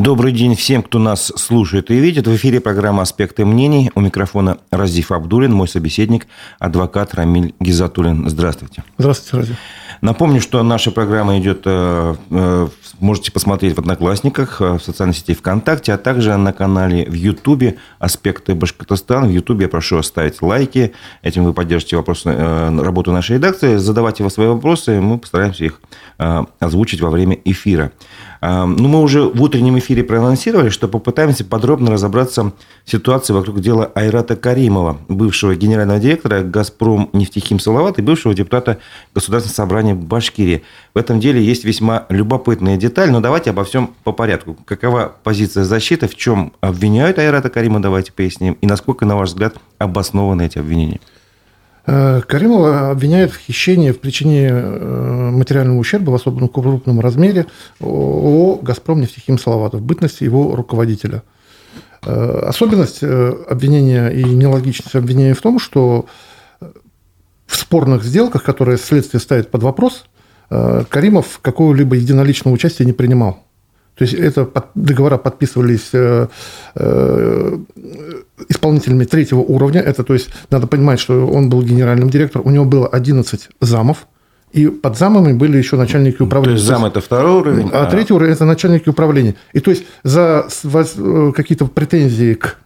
Добрый день всем, кто нас слушает и видит. В эфире программа «Аспекты мнений». У микрофона Разиф Абдуллин, мой собеседник, адвокат Рамиль Гизатуллин. Здравствуйте. Здравствуйте, Разиф. Напомню, что наша программа идет, можете посмотреть в «Одноклассниках», в социальной сети ВКонтакте, а также на канале в Ютубе «Аспекты Башкортостана». В Ютубе я прошу оставить лайки. Этим вы поддержите работу нашей редакции. Задавайте свои вопросы, мы постараемся их озвучить во время эфира. Ну, мы уже в утреннем эфире проанонсировали, что попытаемся подробно разобраться в ситуации вокруг дела Айрата Каримова, бывшего генерального директора «Газпром нефтехим Салават» и бывшего депутата Государственного собрания Башкирии. В этом деле есть весьма любопытная деталь, но давайте обо всем по порядку. Какова позиция защиты, в чем обвиняют Айрата Каримова, давайте поясним, и насколько, на ваш взгляд, обоснованы эти обвинения? Каримова обвиняют в хищении в причинении материального ущерба в особенно крупном размере ООО «Газпром нефтехим Салават» в бытности его руководителя. Особенность обвинения и нелогичность обвинения в том, что в спорных сделках, которые следствие ставит под вопрос, Каримов какого-либо единоличного участия не принимал. То есть это договора подписывались исполнителями третьего уровня. Это, то есть, надо понимать, что он был генеральным директором, у него было 11 замов, и под замами были еще начальники управления. То есть зам – это второй уровень? А третий уровень – это начальники управления. И то есть за какие-то претензии к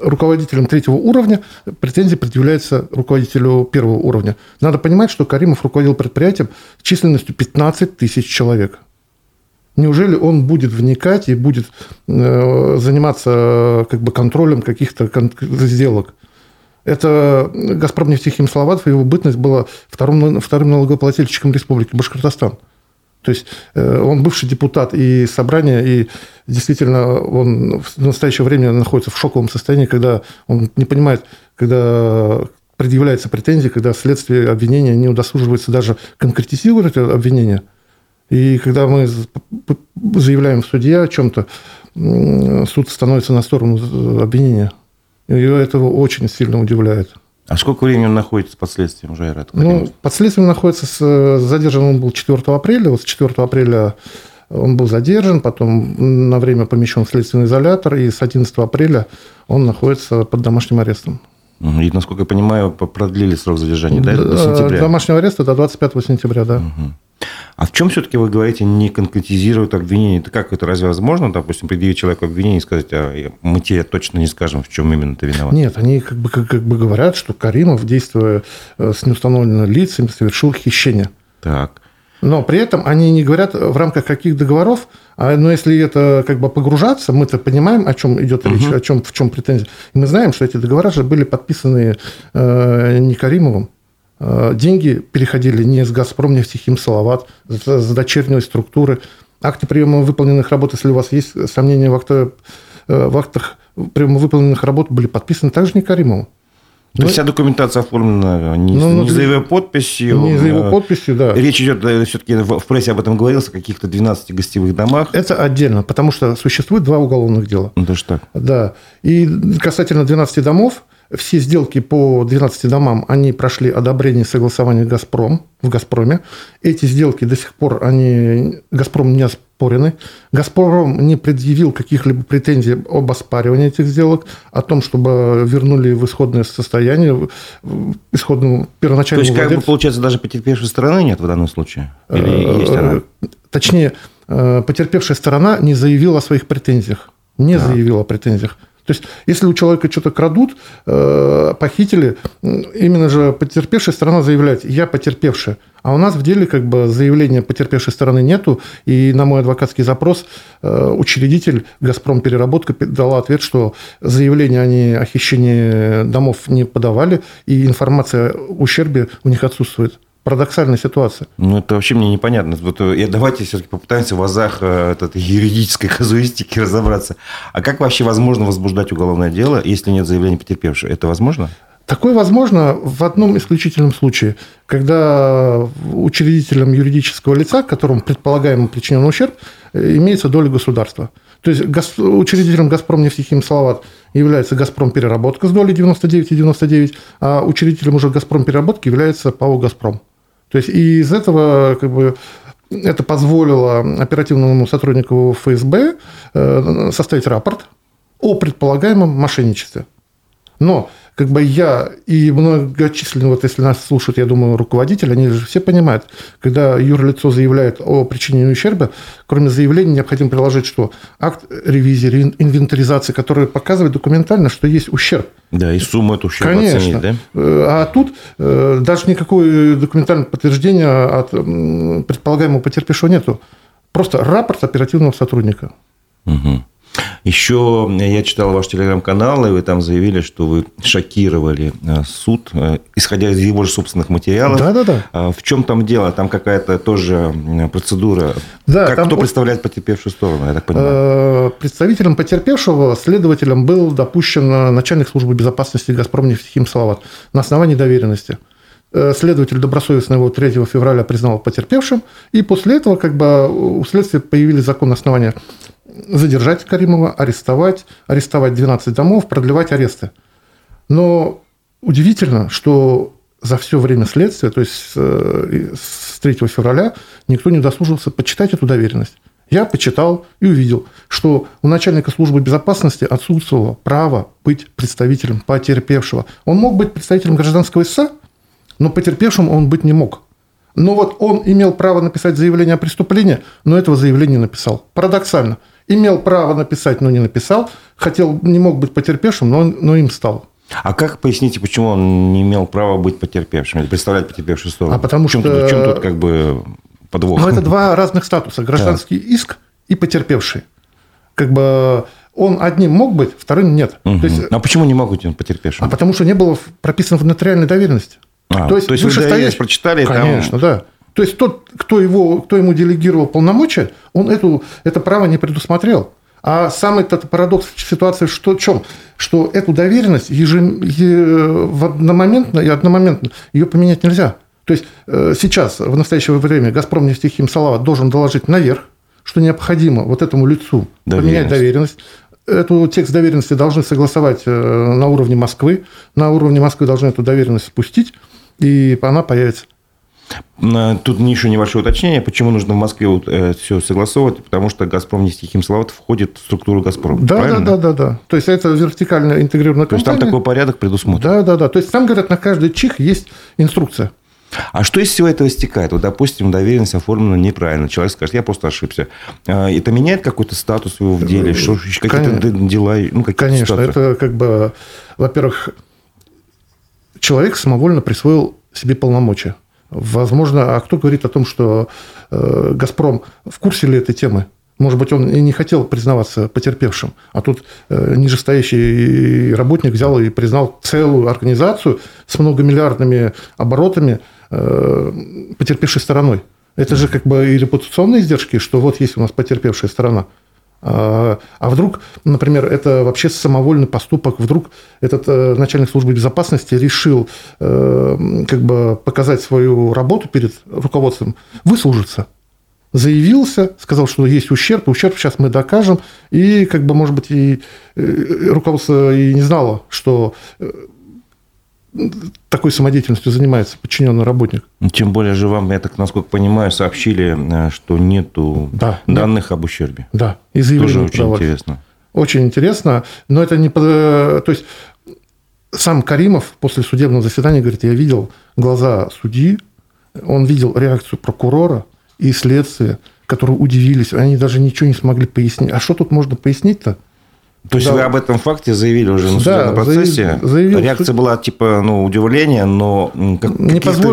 руководителям третьего уровня претензии предъявляются руководителю первого уровня. Надо понимать, что Каримов руководил предприятием численностью 15 тысяч человек. Неужели он будет вникать и будет заниматься контролем каких-то сделок? Это «Газпром нефтехим Салават», его бытность была вторым налогоплательщиком Республики Башкортостан. То есть он бывший депутат и собрания, и действительно он в настоящее время находится в шоковом состоянии, когда он не понимает, когда предъявляются претензии, когда следствие обвинения не удосуживается даже конкретизировать обвинение. И когда мы заявляем в суде о чем-то, суд становится на сторону обвинения. И этого очень сильно удивляет. А сколько времени он находится под следствием уже, Айрат Каримов? Под следствием находится, задержан он был 4 апреля. Вот с 4 апреля он был задержан, потом на время помещен в следственный изолятор, и с 11 апреля он находится под домашним арестом. И, насколько я понимаю, продлили срок задержания до сентября. Домашнего ареста до 25 сентября, да. Угу. А в чем все-таки, вы говорите, не конкретизируют обвинение? Как это разве возможно, допустим, предъявить человеку обвинение и сказать, а мы тебе точно не скажем, в чем именно ты виноват? Нет, они как бы говорят, что Каримов, действуя с неустановленными лицами, совершил хищение. Так. Но при этом они не говорят, в рамках каких договоров, но если это погружаться, мы-то понимаем, о чем идет речь, в чем претензия. И мы знаем, что эти договора же были подписаны не Каримовым. Деньги переходили не с «Газпром» нефтехим Салават, с дочерней структуры. Акты приема выполненных работ, если у вас есть сомнения в актах приема выполненных работ, были подписаны также не Каримовым. То есть вся документация оформлена не за его подписью. Не за его подписью, да. Речь идет, все-таки в прессе об этом говорилось, о каких-то 12 гостевых домах. Это отдельно, потому что существует два уголовных дела. Даже так. Да. И касательно 12 домов, все сделки по 12 домам, они прошли одобрение и согласование в «Газпроме». Эти сделки до сих пор, «Газпром» не оспорены. «Газпром» не предъявил каких-либо претензий об оспаривании этих сделок, о том, чтобы вернули в исходное состояние, первоначальному владельцу. То есть, получается, даже потерпевшей стороны нет в данном случае? Или есть она? Точнее, потерпевшая сторона не заявила о своих претензиях. Заявила о претензиях. То есть, если у человека что-то крадут, похитили, именно же потерпевшая сторона заявляет: я потерпевшая. А у нас в деле заявления потерпевшей стороны нету. И на мой адвокатский запрос учредитель «Газпромпереработка» дала ответ, что заявления они о хищении домов не подавали, и информация о ущербе у них отсутствует. Парадоксальная ситуация. Это вообще мне непонятно. Давайте все-таки попытаемся в азах юридической казуистики разобраться. А как вообще возможно возбуждать уголовное дело, если нет заявления потерпевшего? Это возможно? Такое возможно в одном исключительном случае, когда учредителем юридического лица, которому предполагаемо причинен ущерб, имеется доля государства. То есть учредителем «Газпром» нефтехим Салават является «Газпромпереработка» с долей 99,99, а учредителем уже «Газпромпереработки» является ПАО «Газпром». То есть, и из этого Это позволило оперативному сотруднику ФСБ составить рапорт о предполагаемом мошенничестве. Но как бы я и многочисленные, вот если нас слушают, я думаю, руководители, они же все понимают, когда юрлицо заявляет о причинении ущерба, кроме заявления необходимо приложить что? Акт ревизии, инвентаризации, который показывает документально, что есть ущерб. Да, и сумма от ущерба оценить, да? А тут даже никакого документального подтверждения от предполагаемого потерпевшего нету. Просто рапорт оперативного сотрудника. Угу. Еще я читал ваш телеграм-канал, и вы там заявили, что вы шокировали суд, исходя из его же собственных материалов. Да. В чем там дело? Там какая-то тоже процедура. Да, как, там... Кто представляет потерпевшую сторону, я так понимаю? Представителем потерпевшего, следователем, был допущен начальник службы безопасности «Газпром нефтехим Салават» на основании доверенности. Следователь добросовестно его 3 февраля признал потерпевшим, и после этого как бы у следствия появились законные основания задержать Каримова, арестовать 12 домов, продлевать аресты. Но удивительно, что за все время следствия, то есть с 3 февраля, никто не дослужился почитать эту доверенность. Я почитал и увидел, что у начальника службы безопасности отсутствовало право быть представителем потерпевшего. Он мог быть представителем гражданского истца, но потерпевшим он быть не мог. Но вот он имел право написать заявление о преступлении, но этого заявления не написал. Парадоксально. Имел право написать, но не написал. Хотел, не мог быть потерпевшим, но им стал. А как поясните, почему он не имел права быть потерпевшим или представлять потерпевшую сторону? А потому что... В чем тут как бы подвох? Ну, это два разных статуса. Гражданский иск и потерпевший. Как бы... Он одним мог быть, вторым нет. Угу. То есть... А почему не мог быть он потерпевшим? А потому что не было прописано в нотариальной доверенности. То есть вышестоящий прочитали, конечно, там... да. То есть тот, кто ему делегировал полномочия, он это право не предусмотрел. А самый парадокс в ситуации в чем? Что эту доверенность одномоментно ее поменять нельзя. То есть сейчас, в настоящее время, «Газпром нефтехим Салават» должен доложить наверх, что необходимо вот этому лицу поменять доверенность. Эту текст доверенности должны согласовать на уровне Москвы. На уровне Москвы должны эту доверенность спустить, и она появится. Тут еще небольшое уточнение, почему нужно в Москве вот все согласовывать, потому что «Газпром» нефтехим Салават входит в структуру «Газпром». Да. То есть, это вертикально интегрированная компания. То есть, там такой порядок предусмотрен. Да. То есть, там, говорят, на каждый чих есть инструкция. А что из всего этого стекает? Вот, допустим, доверенность оформлена неправильно. Человек скажет, я просто ошибся. Это меняет какой-то статус его в деле? Какие-то дела? Конечно. Это как бы... Во-первых, человек самовольно присвоил себе полномочия. Возможно, а кто говорит о том, что «Газпром» в курсе ли этой темы? Может быть, он и не хотел признаваться потерпевшим, а тут нижестоящий работник взял и признал целую организацию с многомиллиардными оборотами потерпевшей стороной. Это же как бы и репутационные издержки, что вот есть у нас потерпевшая сторона. А вдруг, например, это вообще самовольный поступок, вдруг этот начальник службы безопасности решил как бы показать свою работу перед руководством, выслужиться. Заявился, сказал, что есть ущерб сейчас мы докажем, и, как бы, может быть, и руководство и не знало, что такой самодеятельностью занимается подчиненный работник. Тем более же вам, я так, насколько понимаю, сообщили, что нету данных об ущербе. Да, и заявление тоже очень интересно. Очень интересно, но это не... То есть, сам Каримов после судебного заседания говорит, я видел глаза судьи, он видел реакцию прокурора, и следствие, которые удивились, они даже ничего не смогли пояснить. А что тут можно пояснить-то? То есть, вы об этом факте заявили уже на судебном процессе? Заявил, реакция была типа удивления, но... Никак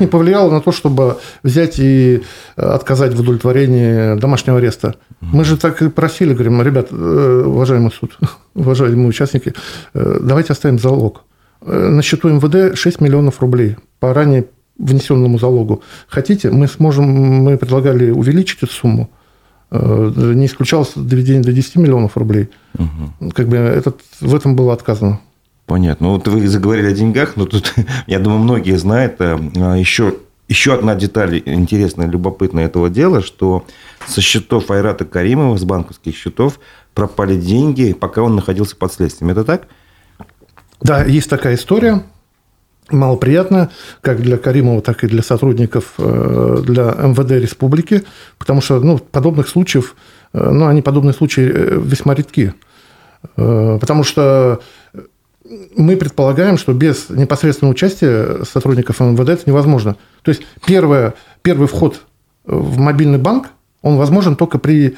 не повлияло на то, чтобы взять и отказать в удовлетворении домашнего ареста. Мы же так и просили, говорим, ребят, уважаемый суд, уважаемые участники, давайте оставим залог. На счету МВД 6 миллионов рублей по ранее внесенному залогу. Хотите, мы предлагали увеличить эту сумму. Не исключалось доведение до 10 миллионов рублей. Угу. Как бы в этом было отказано. Понятно. Вот вы заговорили о деньгах, но тут, я думаю, многие знают. Еще одна деталь интересная, любопытная этого дела, что со счетов Айрата Каримова, с банковских счетов, пропали деньги, пока он находился под следствием. Это так? Да, есть такая история. малоприятно как для Каримова, так и для сотрудников для МВД республики, потому что подобные случаи весьма редки. Потому что мы предполагаем, что без непосредственного участия сотрудников МВД это невозможно. То есть первый вход в мобильный банк, он возможен только при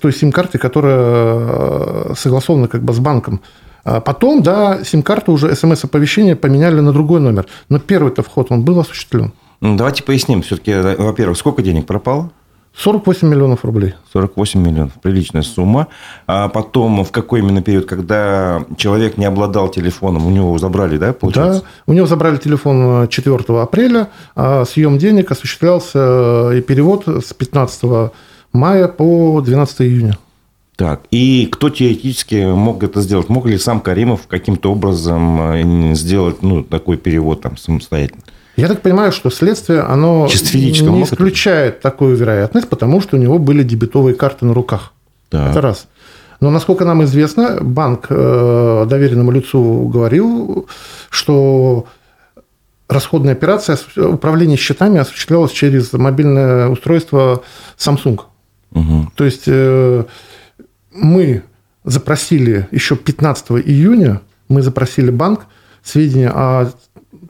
той сим-карте, которая согласована как бы с банком. А потом, сим-карту уже СМС-оповещение поменяли на другой номер. Но первый-то вход, он был осуществлен. Ну, давайте поясним. Все-таки, во-первых, сколько денег пропало? 48 миллионов рублей. 48 миллионов. Приличная сумма. А потом, в какой именно период, когда человек не обладал телефоном, у него забрали, получается? Да, у него забрали телефон 4 апреля, а съем денег осуществлялся и перевод с 15 мая по 12 июня. Так, и кто теоретически мог это сделать? Мог ли сам Каримов каким-то образом сделать такой перевод самостоятельно? Я так понимаю, что следствие, оно не исключает такую вероятность, потому что у него были дебетовые карты на руках. Да. Это раз. Но, насколько нам известно, банк доверенному лицу говорил, что расходная операция, управление счетами осуществлялось через мобильное устройство Samsung. Угу. То есть, мы запросили еще 15 июня, банк сведения о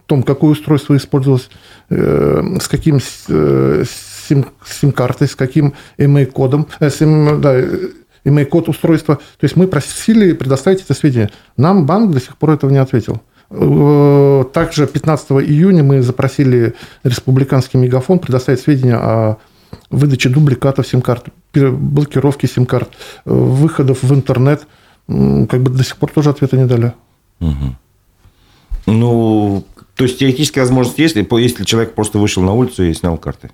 том, какое устройство использовалось, с каким сим-картой, с каким EMEI-кодом, EMEI-код устройства. То есть мы просили предоставить это сведение. Нам банк до сих пор этого не ответил. Также 15 июня мы запросили республиканский Мегафон предоставить сведения о выдаче дубликатов сим-карт, блокировке сим-карт, выходов в интернет. До сих пор тоже ответа не дали. Угу. То есть, теоретически возможность есть, если человек просто вышел на улицу и снял карты.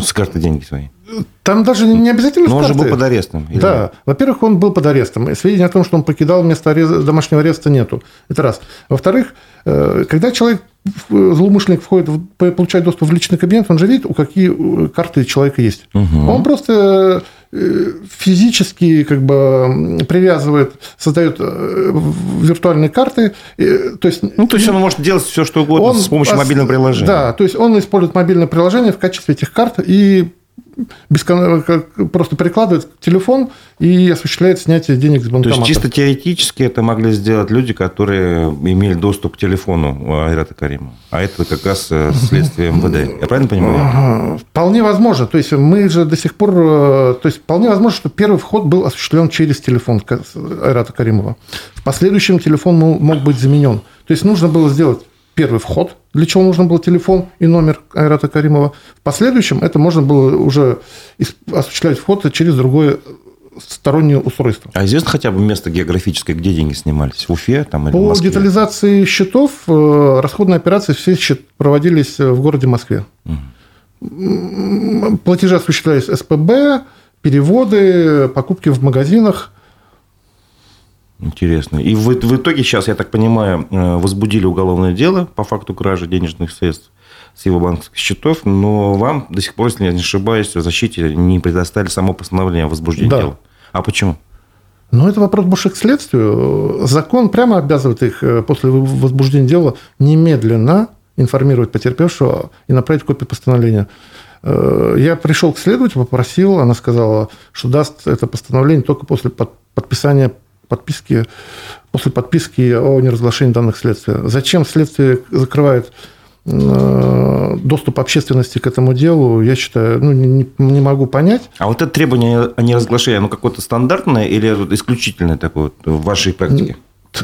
С карты деньги свои. Там даже не обязательно с карты. Но он же был под арестом. Или... Да. Во-первых, он был под арестом. Сведения о том, что он покидал место домашнего ареста, нету. Это раз. Во-вторых, когда человек, злоумышленник, получает доступ в личный кабинет, он же видит, у какие карты человека есть. Угу. Он просто физически привязывает, создает виртуальные карты. То есть, он может делать все, что угодно с помощью мобильного приложения. Да, то есть, он использует мобильное приложение в качестве этих карт и просто прикладывает телефон и осуществляет снятие денег с банкомата. То есть, чисто теоретически это могли сделать люди, которые имели доступ к телефону Айрата Каримова. А это как раз следствие МВД. Я правильно понимаю? Вполне возможно. То есть, мы же до сих пор... То есть, вполне возможно, что первый вход был осуществлен через телефон Айрата Каримова. В последующем телефон мог быть заменен. То есть, нужно было сделать первый вход, для чего нужен был телефон и номер Айрата Каримова. В последующем это можно было уже осуществлять вход через другое стороннее устройство. А известно хотя бы место географическое, где деньги снимались? В Уфе там, или в Москве? По детализации счетов расходные операции все проводились в городе Москве. Угу. Платежи осуществлялись СПБ, переводы, покупки в магазинах. Интересно. И в итоге сейчас, я так понимаю, возбудили уголовное дело по факту кражи денежных средств с его банковских счетов, но вам до сих пор, если я не ошибаюсь, в защите не предоставили само постановление о возбуждении дела. А почему? Это вопрос больше к следствию. Закон прямо обязывает их после возбуждения дела немедленно информировать потерпевшего и направить копию постановления. Я пришел к следователю, попросил, она сказала, что даст это постановление только после подписания после подписки о неразглашении данных следствия. Зачем следствие закрывает доступ общественности к этому делу, я считаю, не могу понять. А это требование о неразглашении, оно какое-то стандартное или исключительное такое в вашей практике?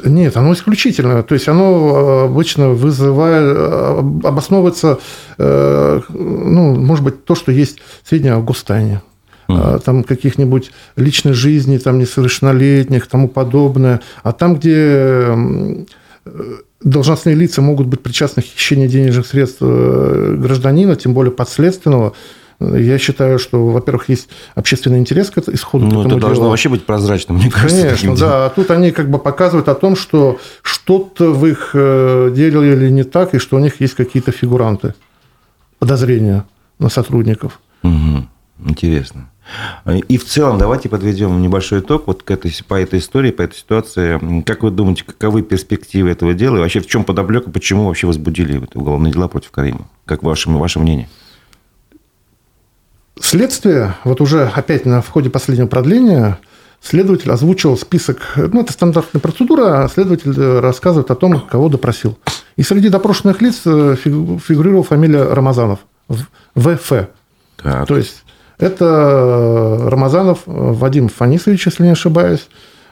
Нет, оно исключительное. То есть, оно обычно обосновывается, может быть, то, что есть сведения о гостайне. Там каких-нибудь личной жизни, там несовершеннолетних, тому подобное. А там, где должностные лица могут быть причастны к хищению денежных средств гражданина, тем более подследственного, я считаю, что, во-первых, есть общественный интерес к исходу. Это должно вообще быть прозрачным, мне кажется. Конечно, да. А тут они показывают о том, что что-то в их деле не так, и что у них есть какие-то фигуранты, подозрения на сотрудников. Угу. Интересно. И в целом давайте подведем небольшой итог вот к этой, по этой истории, по этой ситуации. Как вы думаете, каковы перспективы этого дела? И вообще в чем подоплека, почему вообще возбудили уголовные дела против Каримова? Как ваше мнение? Следствие, вот уже опять в ходе последнего продления, следователь озвучил список, ну, это стандартная процедура, следователь рассказывает о том, кого допросил. И среди допрошенных лиц фигурировала фамилия Рамазанов, В.Ф. Так. То есть, это Рамазанов Вадим Фанисович, если не ошибаюсь,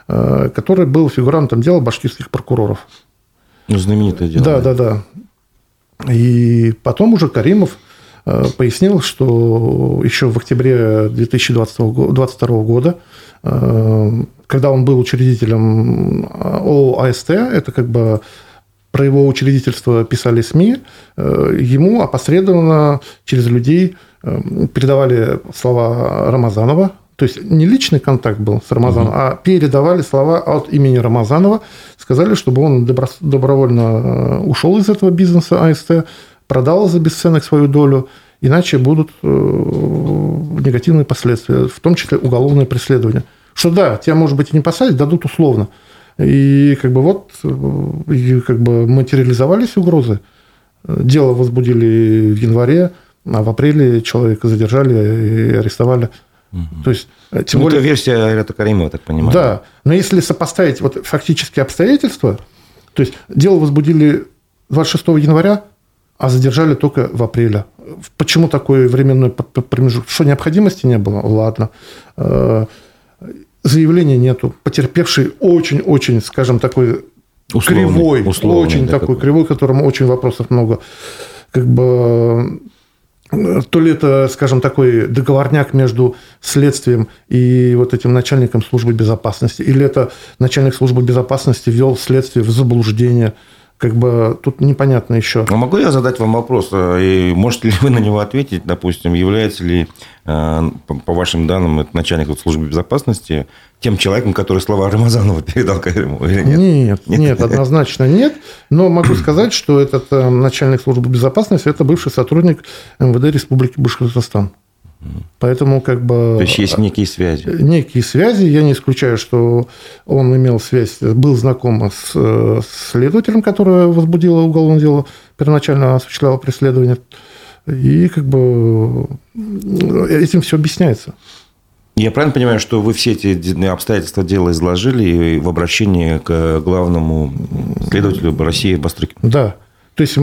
который был фигурантом дела башкирских прокуроров. Ну, знаменитое дело. Да. И потом уже Каримов пояснил, что еще в октябре 2022 года, когда он был учредителем ОАСТ, это как бы про его учредительство писали СМИ, ему опосредованно через людей передавали слова Рамазанова, то есть не личный контакт был с Рамазановым, а передавали слова от имени Рамазанова, сказали, чтобы он добровольно ушел из этого бизнеса АСТ, продал за бесценок свою долю, иначе будут негативные последствия, в том числе уголовное преследование. Что да, тебя, может быть, и не посадят, дадут условно. И как бы вот материализовались угрозы. Дело возбудили в январе, а в апреле человека задержали и арестовали. То есть, тем более... Это версия Айрата Каримова, так понимаю. Да, но если сопоставить вот фактические обстоятельства, то есть дело возбудили 26 января, а задержали только в апреле. Почему такой временной промежуток? Что, необходимости не было? Ладно. Заявления нету. Потерпевший очень-очень, скажем, такой условный, кривой, условный, очень да, такой кривой, которому очень вопросов много. Как бы то ли это, скажем, такой договорняк между следствием и вот этим начальником службы безопасности, или это начальник службы безопасности ввел следствие в заблуждение. Как бы тут непонятно еще. А могу я задать вам вопрос? И можете ли вы на него ответить? Допустим, является ли, по вашим данным, начальник службы безопасности тем человеком, который слова Рамазанова передал Каримову или нет? Нет, однозначно нет. Но могу сказать, что этот начальник службы безопасности – это бывший сотрудник МВД Республики Башкортостан. Поэтому как бы... То есть, есть некие связи. Некие связи. Я не исключаю, что он имел связь, был знаком с следователем, который возбудило уголовное дело, первоначально осуществляло преследование. И как бы этим все объясняется. Я правильно понимаю, что вы все эти обстоятельства дела изложили в обращении к главному следователю России Бастрыкину? Да. То есть,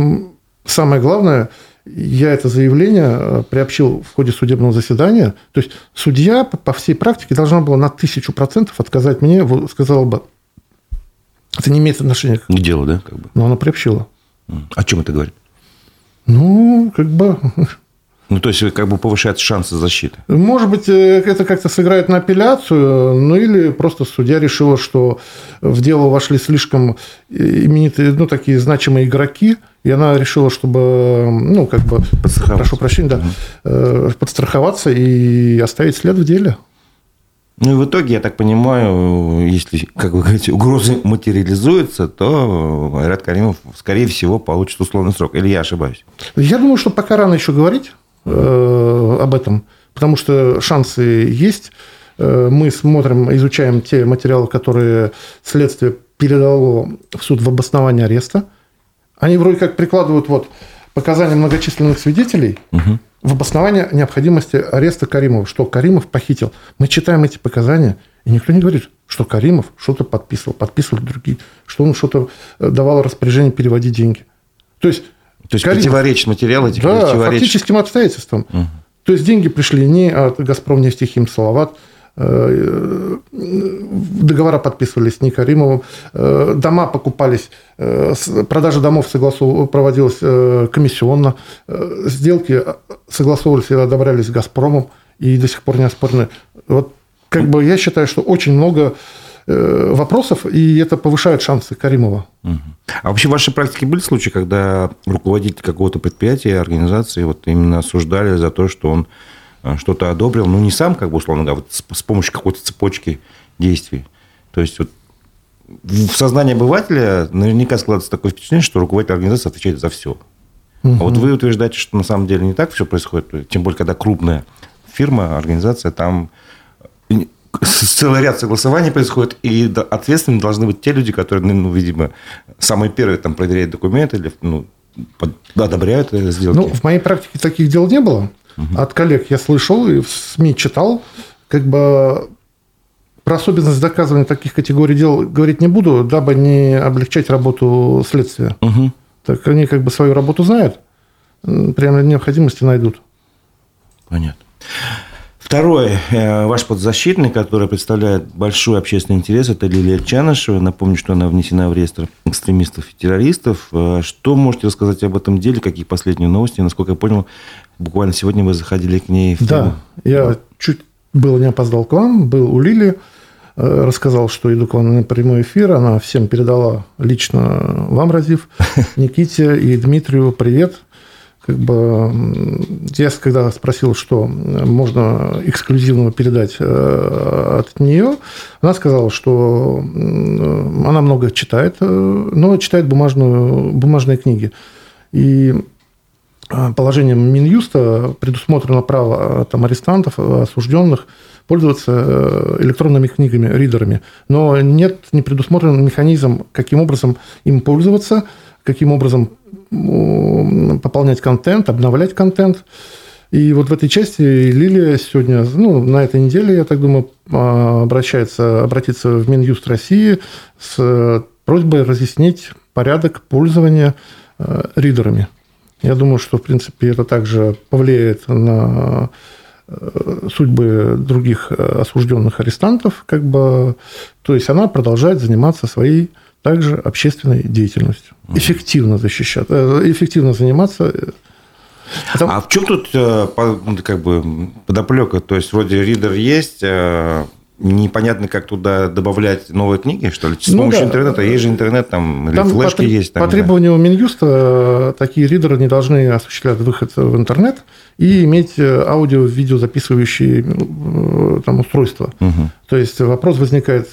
самое главное... Я это заявление приобщил в ходе судебного заседания. То есть, судья по всей практике должна была на 1000% отказать мне, сказала бы, это не имеет отношения к делу, да? Как бы. Но она приобщила. О чем это говорит? Ну, как бы... Ну, то есть, как бы повышаются шансы защиты. Может быть, это как-то сыграет на апелляцию, ну, или просто судья решила, что в дело вошли слишком именитые, ну, такие значимые игроки, и она решила, чтобы, ну, как бы, прошу прощения, да, подстраховаться и оставить след в деле. Ну, и в итоге, я так понимаю, если, как вы говорите, угрозы материализуются, то Айрат Каримов, скорее всего, получит условный срок. Или я ошибаюсь? Я думаю, что пока рано еще говорить об этом, потому что шансы есть. Мы смотрим, изучаем те материалы, которые следствие передало в суд в обоснование ареста. Они вроде как прикладывают вот показания многочисленных свидетелей в обоснование необходимости ареста Каримова, что Каримов похитил. Мы читаем эти показания, и никто не говорит, что Каримов что-то подписывал другие, что он что-то давал распоряжение переводить деньги. То есть Каримов... противоречит материал этих да, фактическим обстоятельствам. То есть, деньги пришли не от «Газпром нефтехим Салават», договора подписывались не Каримовым, дома покупались, продажа домов проводилась комиссионно, сделки согласовывались и одобрялись «Газпромом» и до сих пор не оспорены. Вот, как бы, я считаю, что очень много вопросов, и это повышает шансы Каримова. А вообще в вашей практике были случаи, когда руководитель какого-то предприятия, организации вот именно осуждали за то, что он что-то одобрил, ну, не сам, как бы, условно говоря, вот с помощью какой-то цепочки действий. То есть, вот, в сознании обывателя наверняка складывается такое впечатление, что руководитель организации отвечает за все. А вот вы утверждаете, что на самом деле не так все происходит, тем более, когда крупная фирма, организация, там целый ряд согласований происходит, и ответственными должны быть те люди, которые, ну, видимо, самые первые там проверяют документы или, ну, одобряют сделки. Ну, в моей практике таких дел не было. Угу. От коллег я слышал и в СМИ читал, как бы про особенность доказывания таких категорий дел говорить не буду, дабы не облегчать работу следствия. Угу. Так они как бы свою работу знают, прямо необходимости найдут. Понятно. Второй ваш подзащитный, который представляет большой общественный интерес, это Лилия Чанышева. Напомню, что она внесена в реестр экстремистов и террористов. Что можете рассказать об этом деле? Какие последние новости? Насколько я понял, буквально сегодня вы заходили к ней в тему. Да, я чуть было не опоздал к вам, был у Лили, рассказал, что иду к вам на прямой эфир. Она всем передала лично вам, Разиф, Никите и Дмитрию привет. Как бы я когда спросил, что можно эксклюзивного передать от нее, она сказала, что она много читает, но читает бумажные книги. И положением Минюста предусмотрено право там, арестантов, осужденных пользоваться электронными книгами, ридерами. Но не предусмотрен механизм, каким образом им пользоваться, каким образом пополнять контент, обновлять контент. И вот в этой части Лилия сегодня, ну, на этой неделе, я так думаю, обратится в Минюст России с просьбой разъяснить порядок пользования ридерами. Я думаю, что, в принципе, это также повлияет на судьбы других осужденных арестантов. Как бы. То есть, она продолжает заниматься своей также общественной деятельностью. Эффективно защищать, эффективно заниматься. Потому... А в чем тут как бы подоплека? То есть, вроде ридер есть, непонятно, как туда добавлять новые книги, что ли? С помощью интернета? Есть же интернет, там, или флешки есть. Там, по требованию Минюста такие ридеры не должны осуществлять выход в интернет и иметь аудио-видео записывающие там, устройства. Угу. То есть, вопрос возникает,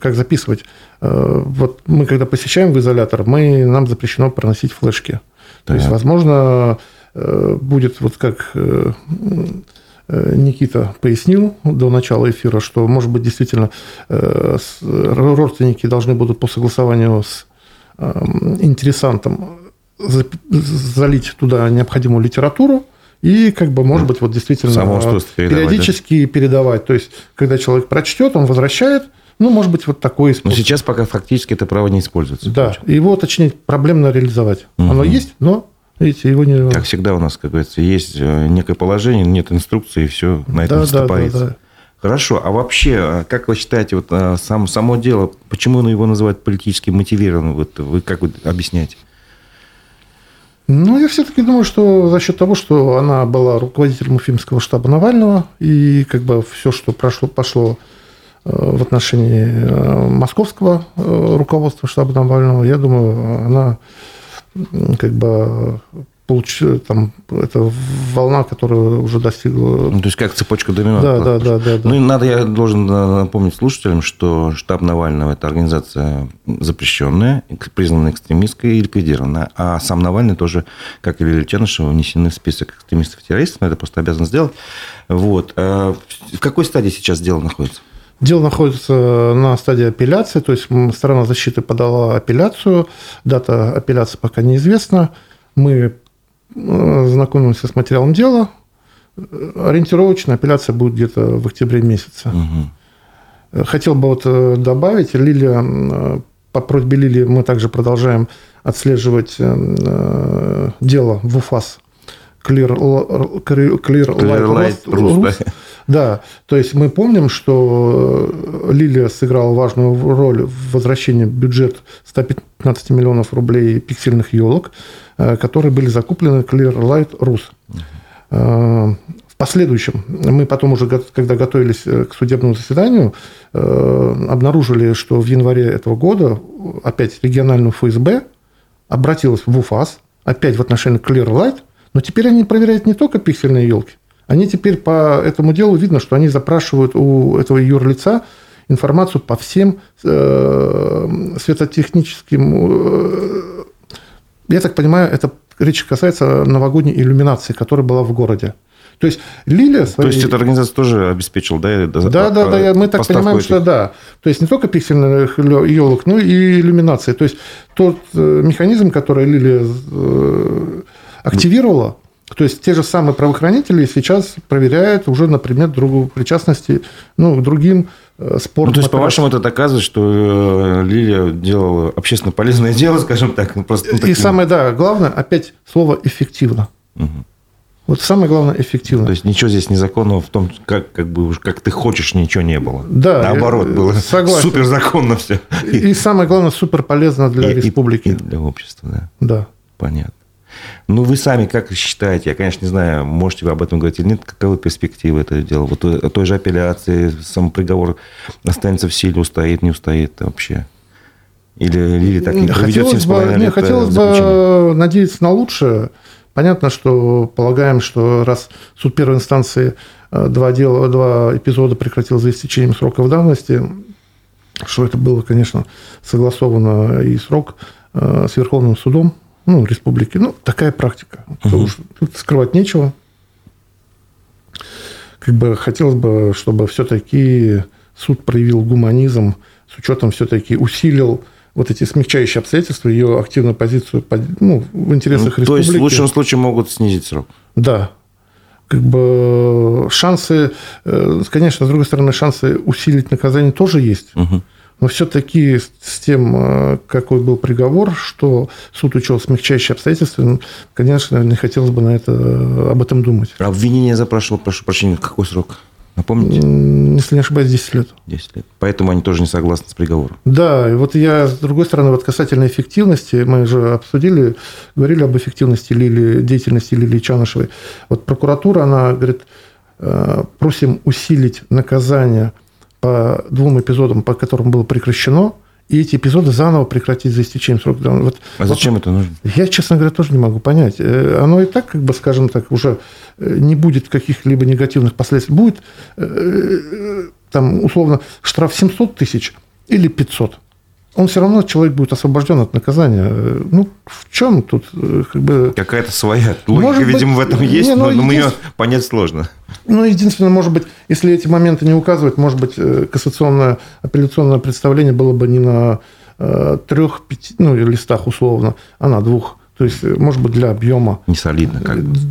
как записывать. Вот мы, когда посещаем в изолятор, нам запрещено проносить флешки. То есть, возможно, будет вот как... Никита пояснил до начала эфира, что, может быть, действительно родственники должны будут по согласованию с интересантом залить туда необходимую литературу и, как бы, может быть, вот действительно периодически передавать. То есть, когда человек прочтет, он возвращает. Ну, может быть, вот такой способ. Но сейчас пока фактически это право не используется. Да, его, точнее, проблемно реализовать. Угу. Оно есть, но... Видите, его не... Как всегда у нас, как говорится, есть некое положение, нет инструкции, и все на этом стопорится. Да. Хорошо. А вообще, как вы считаете, вот само дело, почему его называют политически мотивированным? Вот вы как вы объясняете? Ну, я все-таки думаю, что за счет того, что она была руководителем Уфимского штаба Навального, и как бы все, что пошло в отношении московского руководства штаба Навального, я думаю, она... как бы там, это волна, которая уже достигла... Ну, то есть, как цепочка домино. Да. Ну, и надо, я должен напомнить слушателям, что штаб Навального – это организация запрещенная, признанная экстремистской и ликвидированная. А сам Навальный тоже, как и Лилия Чанышева, внесены в список экстремистов и террористов. Это просто обязан сделать. Вот. А в какой стадии сейчас дело находится? Дело находится на стадии апелляции, то есть сторона защиты подала апелляцию, дата апелляции пока неизвестна. Мы знакомимся с материалом дела. Ориентировочно апелляция будет где-то в октябре месяце. Угу. Хотел бы вот добавить, Лилия, по просьбе Лилии мы также продолжаем отслеживать дело в УФАС. Клирлайт Rus. Да, то есть мы помним, что Лилия сыграла важную роль в возвращении в бюджет 115 миллионов рублей пиксельных елок, которые были закуплены Клирлайт Rus. Uh-huh. В последующем, мы потом уже, когда готовились к судебному заседанию, обнаружили, что в январе этого года опять региональную ФСБ обратилась в УФАС, опять в отношении Клирлайт, но теперь они проверяют не только пиксельные елки. Они теперь по этому делу видно, что они запрашивают у этого юрлица информацию по всем светотехническим... Я так понимаю, это речь касается новогодней иллюминации, которая была в городе. То есть Лилия... То есть эта организация тоже обеспечила, да? Да, мы так понимаем, этих... что да. То есть не только пиксельных елок, но и иллюминации. То есть тот механизм, который Лилия активировала, то есть те же самые правоохранители сейчас проверяют уже, например, причастности к другим спортом. Ну, то есть, по-вашему, это доказывает, что Лилия делала общественно полезное дело, скажем так. И самое главное, опять слово «эффективно». Угу. Вот самое главное эффективно. То есть ничего здесь незаконного в том, как ты хочешь, ничего не было. Да. Наоборот, было суперзаконно все. И самое главное, суперполезно для республики. И для общества, да. Да. Понятно. Ну, вы сами как считаете, я, конечно, не знаю, можете вы об этом говорить или нет, каковы перспективы этого дела? Вот о той же апелляции, сам приговор останется в силе, устоит, не устоит вообще? Или так не проведет 7,5 лет? Мне хотелось бы надеяться на лучшее. Понятно, что полагаем, что раз суд первой инстанции два эпизода прекратил за истечением сроков давности, что это было, конечно, согласовано и срок с Верховным судом. Республики. Такая практика. Потому что тут скрывать нечего. Хотелось бы, чтобы все-таки суд проявил гуманизм, с учетом все-таки усилил вот эти смягчающие обстоятельства, ее активную позицию в интересах республики. То есть, в лучшем случае могут снизить срок. Да. Шансы, конечно, с другой стороны, шансы усилить наказание тоже есть. Но все-таки с тем, какой был приговор, что суд учел смягчающие обстоятельства, конечно, не хотелось бы об этом думать. А обвинение запрашивало, прошу прощения, какой срок? Напомните? Если не ошибаюсь, 10 лет. 10 лет. Поэтому они тоже не согласны с приговором. Да, и вот я, с другой стороны, касательно эффективности, мы же обсудили, говорили об эффективности деятельности Лилии Чанышевой. Вот прокуратура, она говорит, просим усилить наказание по двум эпизодам, по которым было прекращено, и эти эпизоды заново прекратить за истечением срока. Зачем это нужно? Я, честно говоря, тоже не могу понять. Оно и так, скажем так, уже не будет каких-либо негативных последствий. Будет, условно, штраф 700 тысяч или 500. Он все равно, человек будет освобожден от наказания. В чем тут Какая-то своя логика, видимо, в этом есть, но ее понять сложно. Единственное, может быть, если эти моменты не указывать, может быть, кассационное, апелляционное представление было бы не на 3-5 листах условно, а на 2. То есть, может быть, для объема. Не солидно .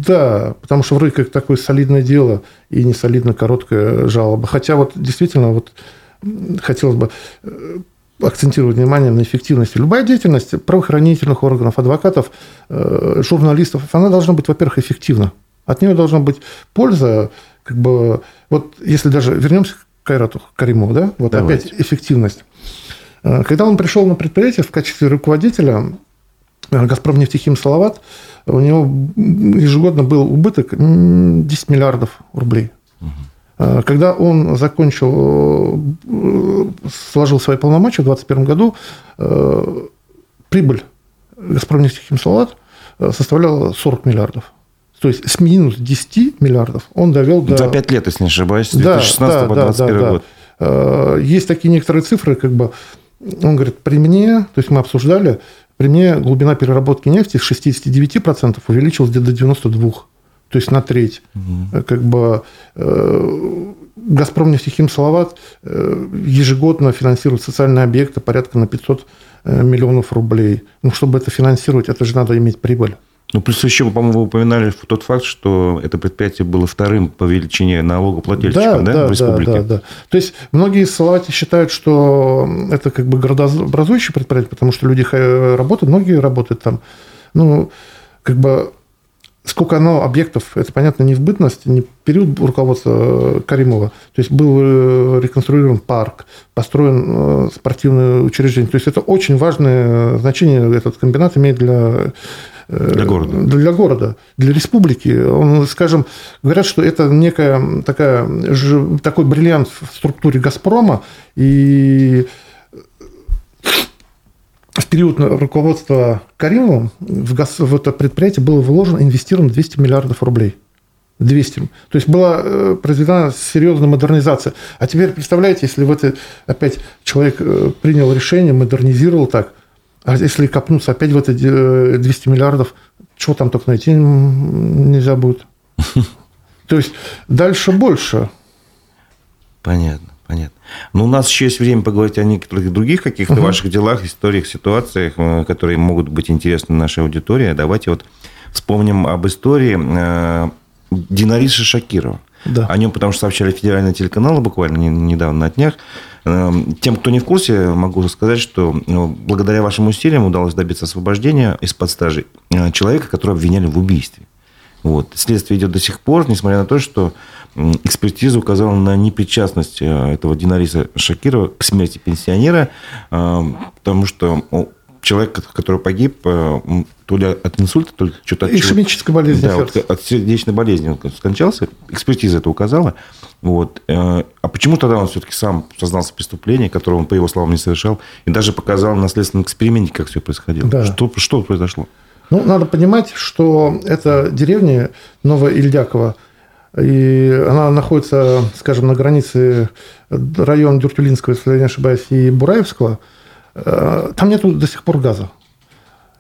Да, потому что вроде как такое солидное дело и не солидно короткая жалоба. Хотя действительно хотелось бы акцентировать внимание на эффективности. Любая деятельность правоохранительных органов, адвокатов, журналистов, она должна быть, во-первых, эффективна. От нее должна быть польза. Если даже вернемся к Айрату Каримову, да? Опять эффективность. Когда он пришел на предприятие в качестве руководителя «Газпром нефтехим Салават», у него ежегодно был убыток 10 миллиардов рублей. Когда он сложил свои полномочия в 2021 году, прибыль «Газпром нефтехим Салават» составляла 40 миллиардов. То есть с минус 10 миллиардов он довел до... За 5 лет, если не ошибаюсь, с 2016 по 2021 год. Да. Есть такие некоторые цифры, он говорит, при мне, то есть мы обсуждали, при мне глубина переработки нефти с 69% увеличилась до 92%. То есть на треть. «Газпром нефтехим Салават» ежегодно финансирует социальные объекты порядка на 500 миллионов рублей. Чтобы это финансировать, это же надо иметь прибыль. Плюс еще, по-моему, вы упоминали тот факт, что это предприятие было вторым по величине налогоплательщиком в республике. Да. То есть многие салаваты считают, что это градообразующее предприятие, потому что люди работают, многие работают там. Сколько оно объектов, это, понятно, не в бытность, не в период руководства Каримова. То есть, был реконструирован парк, построен спортивное учреждение. То есть, это очень важное значение этот комбинат имеет для города, для республики. Говорят, что это некая такой бриллиант в структуре «Газпрома». И в период руководства Каримова в это предприятие было инвестировано 200 миллиардов рублей. 200. То есть, была произведена серьезная модернизация. А теперь, представляете, если опять человек принял решение, модернизировал так, а если копнуться опять в это 200 миллиардов, чего там только найти нельзя будет. То есть дальше больше. Понятно, понятно. Но у нас еще есть время поговорить о некоторых других каких-то ваших делах, историях, ситуациях, которые могут быть интересны нашей аудитории. Давайте вот вспомним об истории Динариса Шакирова. Да. О нем, потому что сообщали федеральные телеканалы буквально недавно, на днях. Тем, кто не в курсе, могу сказать, что благодаря вашим усилиям удалось добиться освобождения из-под стражи человека, которого обвиняли в убийстве. Вот. Следствие идет до сих пор, несмотря на то, что экспертиза указала на непричастность этого Динариса Шакирова к смерти пенсионера, потому что человек, который погиб, то ли от инсульта, то ли что-то от ишемической болезни. Да, вот, от сердечной болезни он скончался. Экспертиза это указала. Вот. А почему тогда он все-таки сам сознался в преступлении, которого он, по его словам, не совершал, и даже показал на следственном эксперименте, как все происходило? Да. Что произошло? Ну, надо понимать, что эта деревня Новоильдяково, и она находится, скажем, на границе района Дюртюлинского, если я не ошибаюсь, и Бураевского. Там нету до сих пор газа.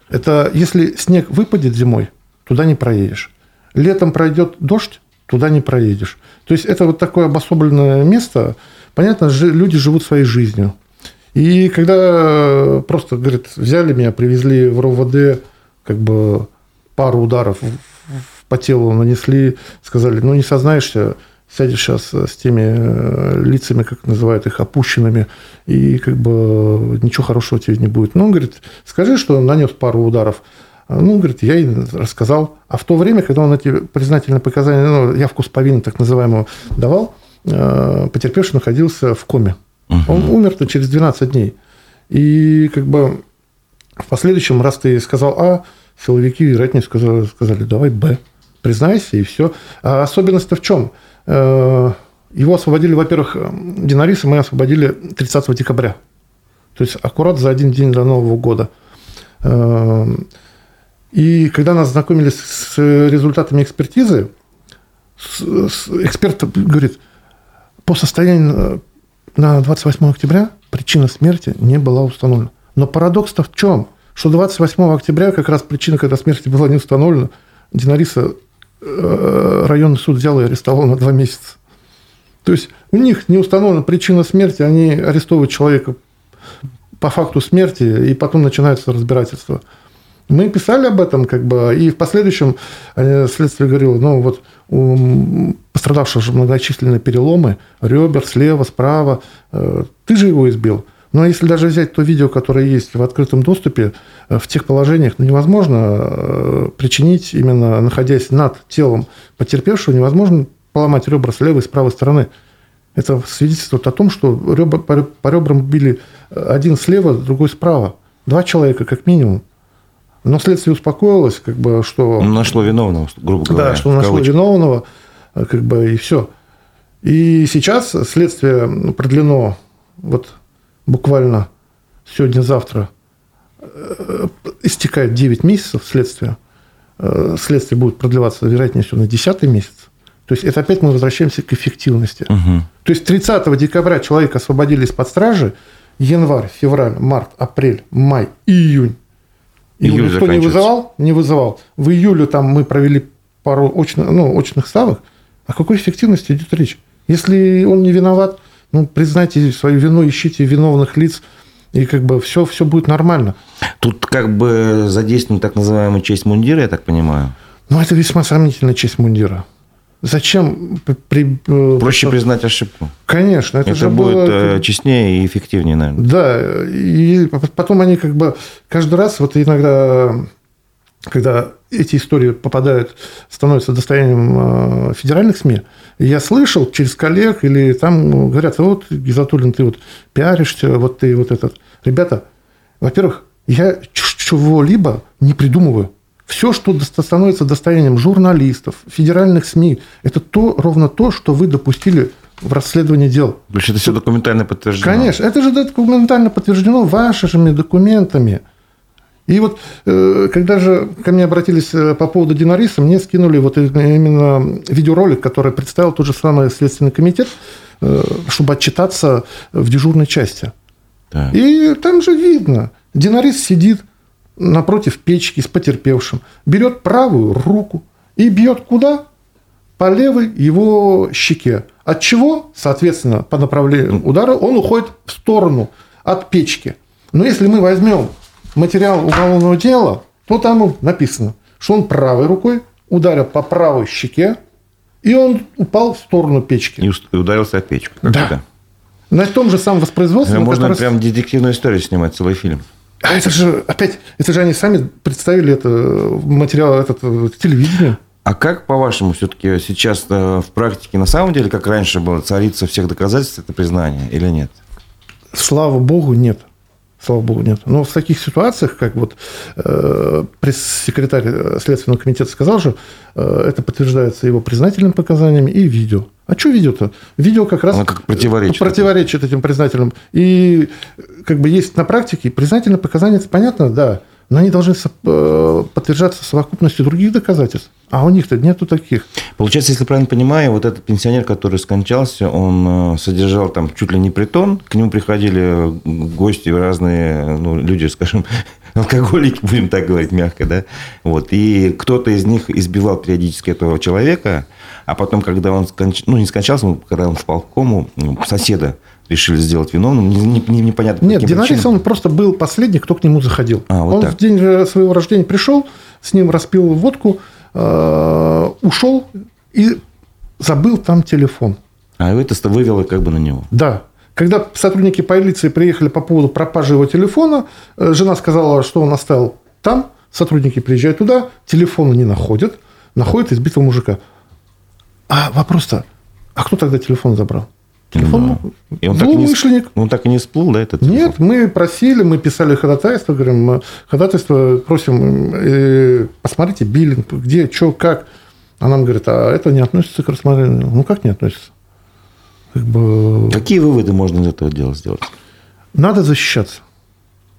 Это если снег выпадет зимой, туда не проедешь. Летом пройдет дождь, туда не проедешь. То есть это вот такое обособленное место. Понятно, люди живут своей жизнью. И когда просто, говорит, взяли меня, привезли в РОВД, как бы пару ударов по телу нанесли, сказали, ну не сознаешься, сядешь сейчас с теми лицами, как называют их, опущенными, и как бы ничего хорошего тебе не будет. Ну, он говорит, скажи, что он нанес пару ударов. Ну, он говорит, я и рассказал. А в то время, когда он эти признательные показания, ну, явку с повинной, так называемую, давал, потерпевший находился в коме. Он умер-то через 12 дней. И как бы в последующем, раз ты сказал А, силовики, вероятнее, сказали, давай Б, признайся, и все. А особенность-то в чем? Его освободили, во-первых, Динариса мы освободили 30 декабря. То есть аккурат за один день до Нового года. И когда нас знакомили с результатами экспертизы, эксперт говорит, по состоянию на 28 октября причина смерти не была установлена. Но парадокс-то в чем? Что 28 октября как раз причина, когда смерть была не установлена, Динариса районный суд взял и арестовал на 2 месяца. То есть у них не установлена причина смерти, они арестовывают человека по факту смерти, и потом начинается разбирательство. Мы писали об этом, как бы, и в последующем следствие говорило, ну вот у пострадавшего же многочисленные переломы, ребер слева, справа, ты же его избил. Но если даже взять то видео, которое есть в открытом доступе, в тех положениях невозможно причинить, именно находясь над телом потерпевшего, невозможно поломать ребра с левой и с правой стороны. Это свидетельствует о том, что по ребрам били один слева, другой справа. 2 человека как минимум. Но следствие успокоилось, как бы, что... Нашло виновного, грубо говоря. Да, что нашло виновного, как бы, и все. И сейчас следствие продлено... Вот, буквально сегодня-завтра истекает 9 месяцев следствия. Следствие будет продлеваться, вероятнее всего, на 10 месяц. То есть, это опять мы возвращаемся к эффективности. Угу. То есть, 30 декабря человека освободили из-под стражи. Январь, февраль, март, апрель, май, июнь. Июль никто не вызывал? Не вызывал. В июле там мы провели пару очных ставок. О какой эффективности идет речь? Если он не виноват, ну, признайте свою вину, ищите виновных лиц, и как бы все будет нормально. Тут как бы задействована так называемая честь мундира, я так понимаю? Ну, это весьма сомнительная честь мундира. Зачем? Проще признать ошибку. Конечно. Это же будет честнее и эффективнее, наверное. Да. И потом они как бы каждый раз, вот иногда, когда эти истории становятся достоянием федеральных СМИ, я слышал через коллег, или там говорят, вот, Гизатуллин, ты вот пиаришься, вот ты вот этот. Ребята, во-первых, я чего-либо не придумываю. Все, что становится достоянием журналистов, федеральных СМИ, это ровно то, что вы допустили в расследовании дел. То есть, это все документально подтверждено? Конечно, это же документально подтверждено вашими документами. И вот, когда же ко мне обратились по поводу Динариса, мне скинули вот именно видеоролик, который представил тот же самый Следственный комитет, чтобы отчитаться в дежурной части. Да. И там же видно, Динарис сидит напротив печки с потерпевшим, берет правую руку и бьет куда? по левой его щеке. От чего, соответственно, по направлению удара он уходит в сторону от печки. Но если мы возьмем материал уголовного дела, то там написано, что он правой рукой ударил по правой щеке, и он упал в сторону печки. И ударился о печку. Да. На том же самом воспроизводстве... Можно прям детективную историю снимать, целый фильм. А это же, опять, это же они сами представили это, материал телевидения. А как, по-вашему, все-таки сейчас в практике, на самом деле, как раньше было, царица всех доказательств – это признание или нет? Слава богу, нет. Слава богу, нет. Но в таких ситуациях, как вот пресс-секретарь Следственного комитета сказал, что это подтверждается его признательными показаниями и видео. А что видео-то? Видео как раз как противоречит этим признательным. И как бы есть на практике признательные показания, это понятно, да, но они должны подтверждаться совокупностью других доказательств. А у них-то нету таких. Получается, если правильно понимаю, вот этот пенсионер, который скончался, он содержал там чуть ли не притон. К нему приходили гости разные, люди, скажем, алкоголики, будем так говорить мягко, да. Вот. И кто-то из них избивал периодически этого человека, а потом, когда он не скончался, когда он впал в кому, соседа решили сделать виновным, непонятно. Нет, Динарис, он просто был последний, кто к нему заходил. Он в день своего рождения пришел, с ним распил водку, ушел и забыл там телефон. А это вывело как бы на него. Да. Когда сотрудники полиции приехали по поводу пропажи его телефона, жена сказала, что он оставил там, сотрудники приезжают туда, телефона не находят, находят избитого мужика. А вопрос-то, а кто тогда телефон забрал? Телефон злоумышленник. Он так и не всплыл, да, этот телефон? Нет, мы просили, мы писали ходатайство, говорим, ходатайство просим, посмотрите биллинг, где, что, как. А нам говорят, а это не относится к рассмотрению. Ну, как не относится? Как бы... Какие выводы можно из этого дела сделать? Надо защищаться.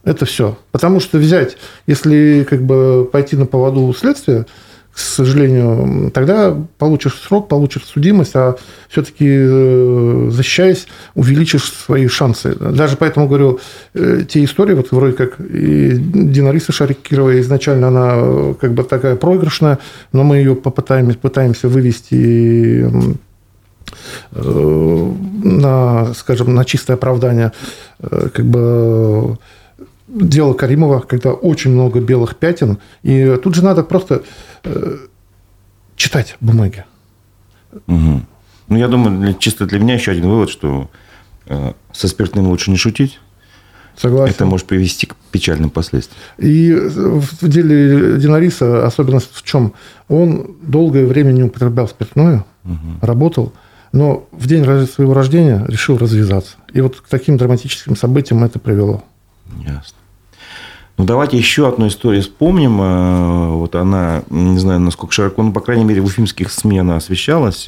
Это все. Потому что взять, если как бы пойти на поводу следствия, к сожалению, тогда получишь срок, получишь судимость, а все-таки, защищаясь, увеличишь свои шансы. Даже поэтому, говорю, те истории, вот вроде как и Динариса Шакирова, изначально она как бы такая проигрышная, но мы ее пытаемся вывести на, скажем, на чистое оправдание, как бы... Дело Каримова, когда очень много белых пятен. И тут же надо просто читать бумаги. Угу. Ну, я думаю, чисто для меня еще один вывод, что со спиртным лучше не шутить. Согласен. Это может привести к печальным последствиям. И в деле Динариса особенность в чем? Он долгое время не употреблял спиртное, работал. Но в день своего рождения решил развязаться. И вот к таким драматическим событиям это привело. Ясно. Ну, давайте еще одну историю вспомним. Вот она, не знаю, насколько широко, но, по крайней мере, в уфимских СМИ она освещалась.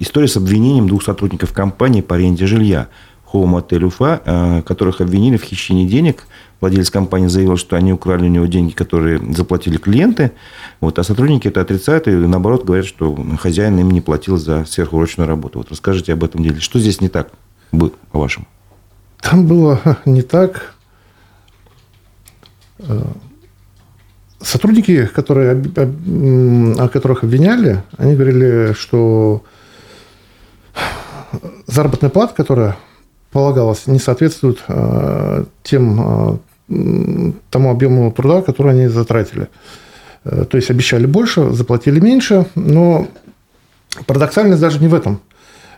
История с обвинением двух сотрудников компании по аренде жилья «Хоум-отель Уфа», которых обвинили в хищении денег. Владелец компании заявил, что они украли у него деньги, которые заплатили клиенты. Вот, а сотрудники это отрицают и, наоборот, говорят, что хозяин им не платил за сверхурочную работу. Вот расскажите об этом деле. Что здесь не так, по-вашему? Там было не так... Сотрудники, о которых обвиняли, они говорили, что заработная плата, которая полагалась, не соответствует тому объему труда, который они затратили. То есть обещали больше, заплатили меньше, но парадоксальность даже не в этом.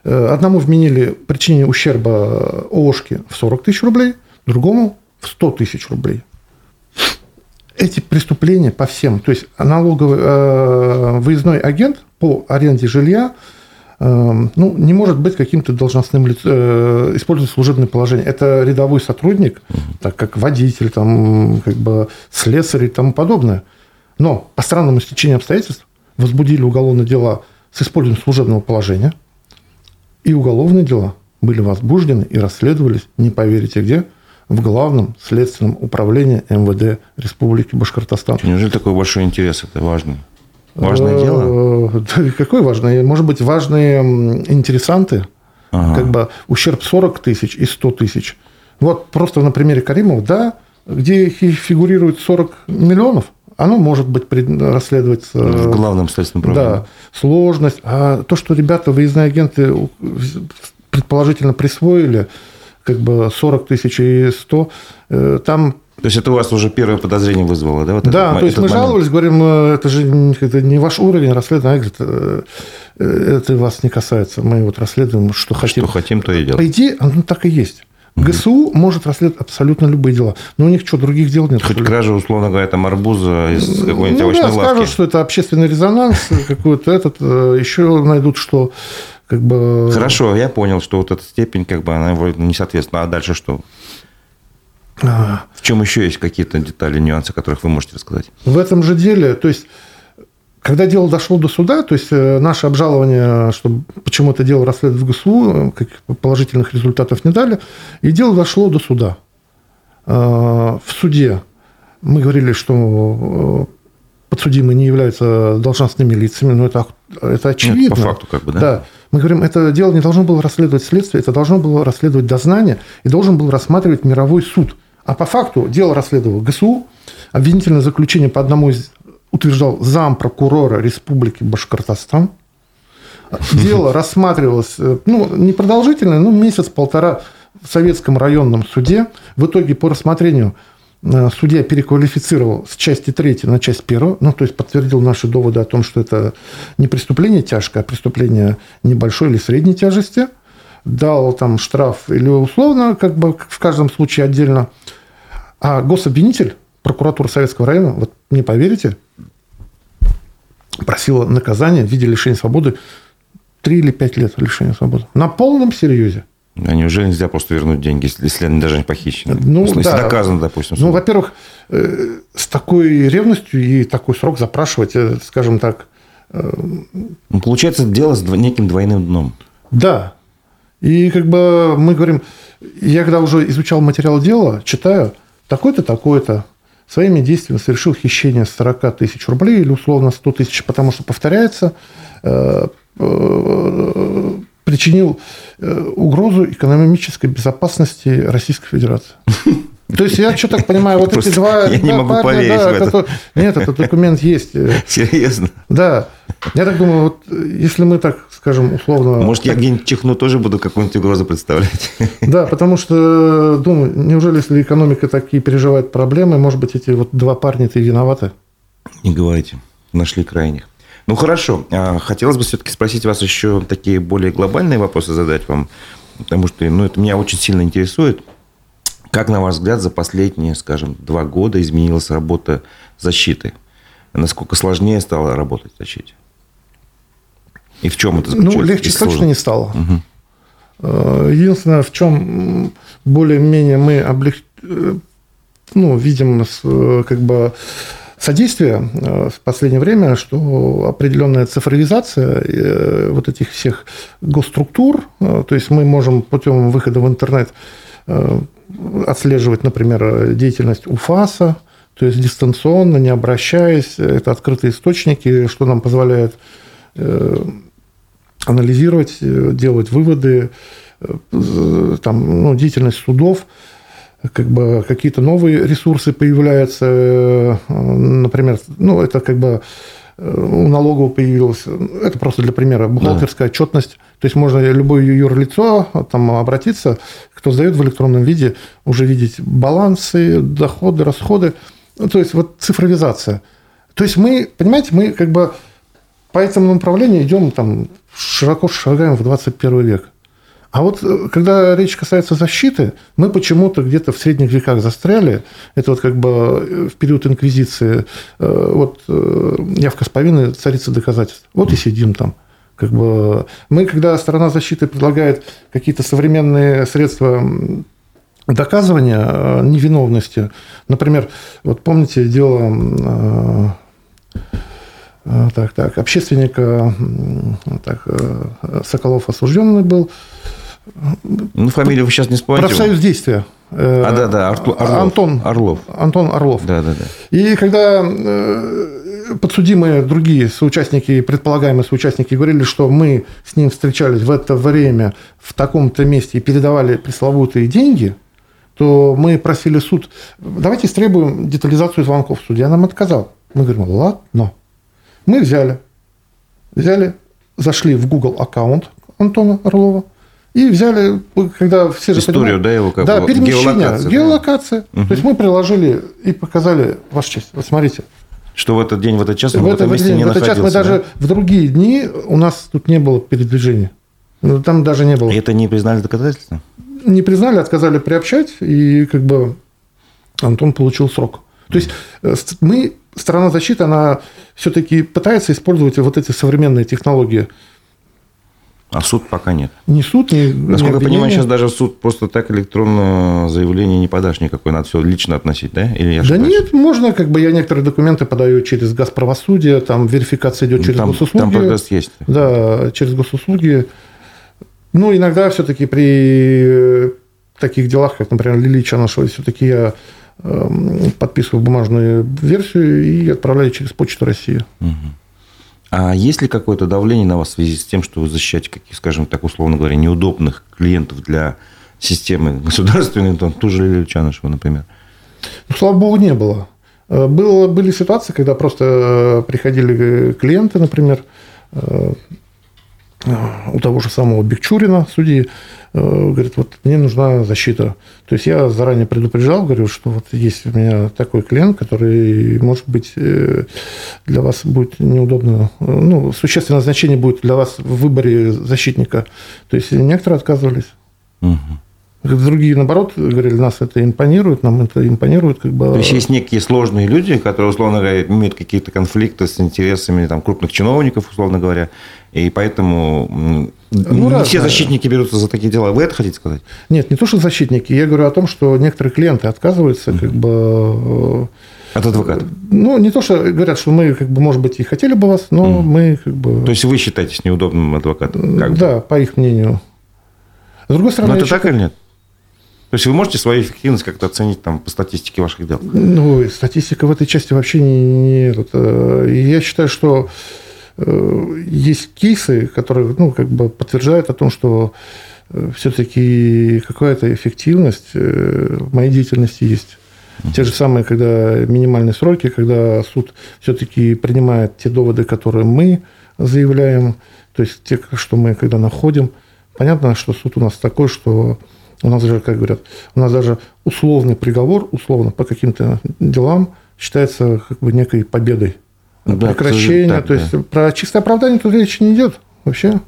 Одному вменили причинение ущерба ООшки в 40 тысяч рублей, другому в 100 тысяч рублей. Эти преступления по всем, то есть налоговый выездной агент по аренде жилья не может быть каким-то должностным лицом, использует служебное положение. Это рядовой сотрудник, так как водитель, там, как бы слесарь и тому подобное. Но по странному стечению обстоятельств возбудили уголовные дела с использованием служебного положения, и уголовные дела были возбуждены и расследовались, не поверите где, в Главном следственном управлении МВД Республики Башкортостан. Неужели такой большой интерес? Это важно? Важное дело? Да, какое важное? Может быть, важные интересанты? Ага. Как бы ущерб 40 тысяч и 100 тысяч. Вот просто на примере Каримова, да, где фигурирует 40 миллионов, Оно может быть расследоваться... В главном следственном управлении. Да, сложность. А то, что ребята, выездные агенты, предположительно присвоили, как бы 40 тысяч и 100, там... То есть, это у вас уже первое подозрение вызвало, да? Вот да, этот, то есть, мы момент. Жаловались, говорим, это же не ваш уровень расследования. Говорит, это вас не касается. Мы вот расследуем, что хотим. Что хотим, то и делаем. По идее, оно так и есть. ГСУ может расследовать абсолютно любые дела. Но у них что, других дел нет? Хоть кража, условно говоря, там арбуза из какой-нибудь овощной лавки. Скажут, что это общественный резонанс какой-то этот. Еще найдут, что... Как бы... Хорошо, я понял, что вот эта степень, как бы, она не соответствует. А дальше что? В чем еще есть какие-то детали, нюансы, которых вы можете рассказать? В этом же деле, то есть, когда дело дошло до суда, то есть, наше обжалование, что почему это дело расследует в ГСУ, положительных результатов не дали, и дело дошло до суда. В суде мы говорили, что подсудимые не являются должностными лицами, но это очевидно. Нет, по факту, как бы, да? Да. Мы говорим, это дело не должно было расследовать следствие, это должно было расследовать дознание, и должен был рассматривать мировой суд. А по факту дело расследовало ГСУ, обвинительное заключение по одному из утверждал зампрокурора Республики Башкортостан. Дело рассматривалось, непродолжительное, месяц-полтора в Советском районном суде. В итоге по рассмотрению судья переквалифицировал с части 3 на часть 1, то есть подтвердил наши доводы о том, что это не преступление тяжкое, а преступление небольшой или средней тяжести. Дал там штраф или условно, как бы в каждом случае отдельно. А гособвинитель, прокуратура Советского района, вот не поверите, просила наказание в виде лишения свободы 3 или 5 лет лишения свободы. На полном серьезе. А неужели нельзя просто вернуть деньги, если они даже не похищены? Если доказано, допустим. Во-первых, с такой ревностью и такой срок запрашивать, скажем так... Получается, дело с неким двойным дном. Да. И как бы мы говорим... Я когда уже изучал материал дела, читаю, такой-то, такой-то своими действиями совершил хищение 40 тысяч рублей или условно 100 тысяч, потому что повторяется... причинил угрозу экономической безопасности Российской Федерации. То есть, я что так понимаю, вот эти два парня... Я не могу поверить. Нет, этот документ есть. Серьезно? Да. Я так думаю, вот если мы так, скажем, условно... Может, я где-нибудь чихну, тоже буду какую-нибудь угрозу представлять? Да, потому что, думаю, неужели, если экономика такие переживает проблемы, может быть, эти вот два парня-то и виноваты? Не говорите. Нашли крайних. Хорошо. Хотелось бы все-таки спросить вас еще такие более глобальные вопросы задать вам, потому что это меня очень сильно интересует. Как, на ваш взгляд, за последние, скажем, 2 года изменилась работа защиты? Насколько сложнее стало работать в защите? И в чем это заключается? Легче точно не стало. Угу. Единственное, в чем более-менее мы видим как бы... Содействие в последнее время, что определенная цифровизация вот этих всех госструктур, то есть мы можем путем выхода в интернет отслеживать, например, деятельность УФАСа, то есть дистанционно, не обращаясь, это открытые источники, что нам позволяет анализировать, делать выводы, деятельность судов. Как бы какие-то новые ресурсы появляются, например, это как бы у налогового появилось, это просто для примера, бухгалтерская отчетность, то есть можно любое юрлицо там обратиться, кто сдает в электронном виде, уже видеть балансы, доходы, расходы, то есть цифровизация. То есть мы, понимаете, мы как бы по этому направлению идем широко шагаем в 21 век. А вот когда речь касается защиты, мы почему-то где-то в средних веках застряли. Это как бы в период инквизиции. Явка с повинной, царица доказательств. И сидим там. Как бы мы, когда сторона защиты предлагает какие-то современные средства доказывания невиновности, например, помните дело... общественника Соколов осужденный был. Фамилию вы сейчас не вспомните. Профсоюз действия. Орлов. Антон Орлов. Да. И когда подсудимые другие соучастники, предполагаемые соучастники говорили, что мы с ним встречались в это время в таком-то месте и передавали пресловутые деньги, то мы просили суд, давайте истребуем детализацию звонков. Судья нам отказал. Мы говорим, ладно. Мы взяли, зашли в Google аккаунт Антона Орлова и взяли, когда все же историю, понимают, да, его как бы геолокация. Геолокация. Да. То есть мы приложили и показали, ваша честь, вот смотрите. Что в этот день, в этот час, в этом месте не находился. В этот час мы даже в другие дни у нас тут не было передвижения. Там даже не было. И это не признали доказательством? Не признали, отказали приобщать, и как бы Антон получил срок. То есть мы, сторона защиты, она все-таки пытается использовать вот эти современные технологии. А суд пока нет. Ни суд, ни обвинение. Насколько я понимаю, сейчас даже суд просто так электронное заявление не подашь никакое, надо все лично относить, да? Или я ошибаюсь? Да нет, можно, как бы я некоторые документы подаю через Газправосудие, там верификация идет через госуслуги. Там прогресс есть. Да, через госуслуги. Ну, иногда все-таки при таких делах, как, например, Лилия Чанышева, все-таки я подписываю бумажную версию и отправляю через Почту России. Угу. А есть ли какое-то давление на вас в связи с тем, что вы защищаете каких, скажем так, условно говоря, неудобных клиентов для системы государственной, там, ту же Лилию Чанышеву, например? Ну, слава богу, не было. Были ситуации, когда просто приходили клиенты, например, у того же самого Бекчурина, судьи, говорит, вот мне нужна защита. То есть я заранее предупреждал, говорю, что вот есть у меня такой клиент, который, может быть, для вас будет неудобно, ну, существенное значение будет для вас в выборе защитника. То есть некоторые отказывались. Угу. Другие, наоборот, говорили, нас это импонирует, нам это импонирует. Как бы... То есть, есть некие сложные люди, которые, условно говоря, имеют какие-то конфликты с интересами там, крупных чиновников, условно говоря, и поэтому не разные. Все защитники берутся за такие дела. Вы это хотите сказать? Нет, не то, что защитники. Я говорю о том, что некоторые клиенты отказываются как бы... От адвоката? Ну, не то, что говорят, что мы, как бы, может быть, и хотели бы вас, но мы... как бы. То есть, вы считаетесь неудобным адвокатом? Как да, бы? По их мнению. С другой стороны... Но это так или нет? То есть вы можете свою эффективность как-то оценить там, по статистике ваших дел? Ну, статистика в этой части вообще не я считаю, что есть кейсы, которые ну, как бы подтверждают о том, что все-таки какая-то эффективность в моей деятельности есть. Те же самые, когда минимальные сроки, когда суд все-таки принимает те доводы, которые мы заявляем, то есть те, что мы когда находим. Понятно, что суд у нас такой, что... У нас даже, как говорят, у нас даже условный приговор, условно, по каким-то делам считается как бы некой победой. Да, прекращение. Так, то есть, да. Про чистое оправдание тут речи не идет вообще.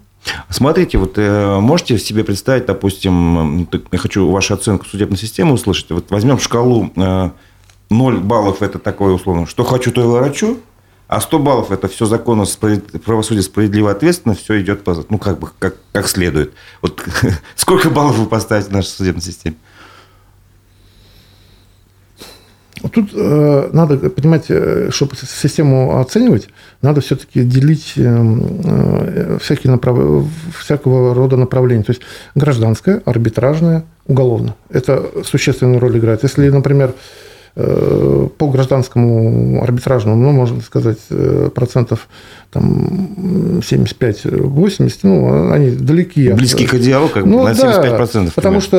Смотрите, вот можете себе представить, допустим, я хочу вашу оценку судебной системы услышать. Вот возьмем шкалу 0 баллов, это такое условно, что хочу, то и ворочу. А 100 баллов – это все законно, правосудие справедливо, ответственно, все идет по, ну, как бы, как следует. Вот сколько баллов вы поставите в нашей судебной системе? Тут надо понимать, чтобы систему оценивать, надо все-таки делить всякого рода направления. То есть гражданское, арбитражное, уголовное. Это существенную роль играет. Если, например, по гражданскому арбитражному, ну, можно сказать, процентов там, 75-80, ну, они далеки. Близки к идеалу, как бы, ну, на 75%. Да, потому что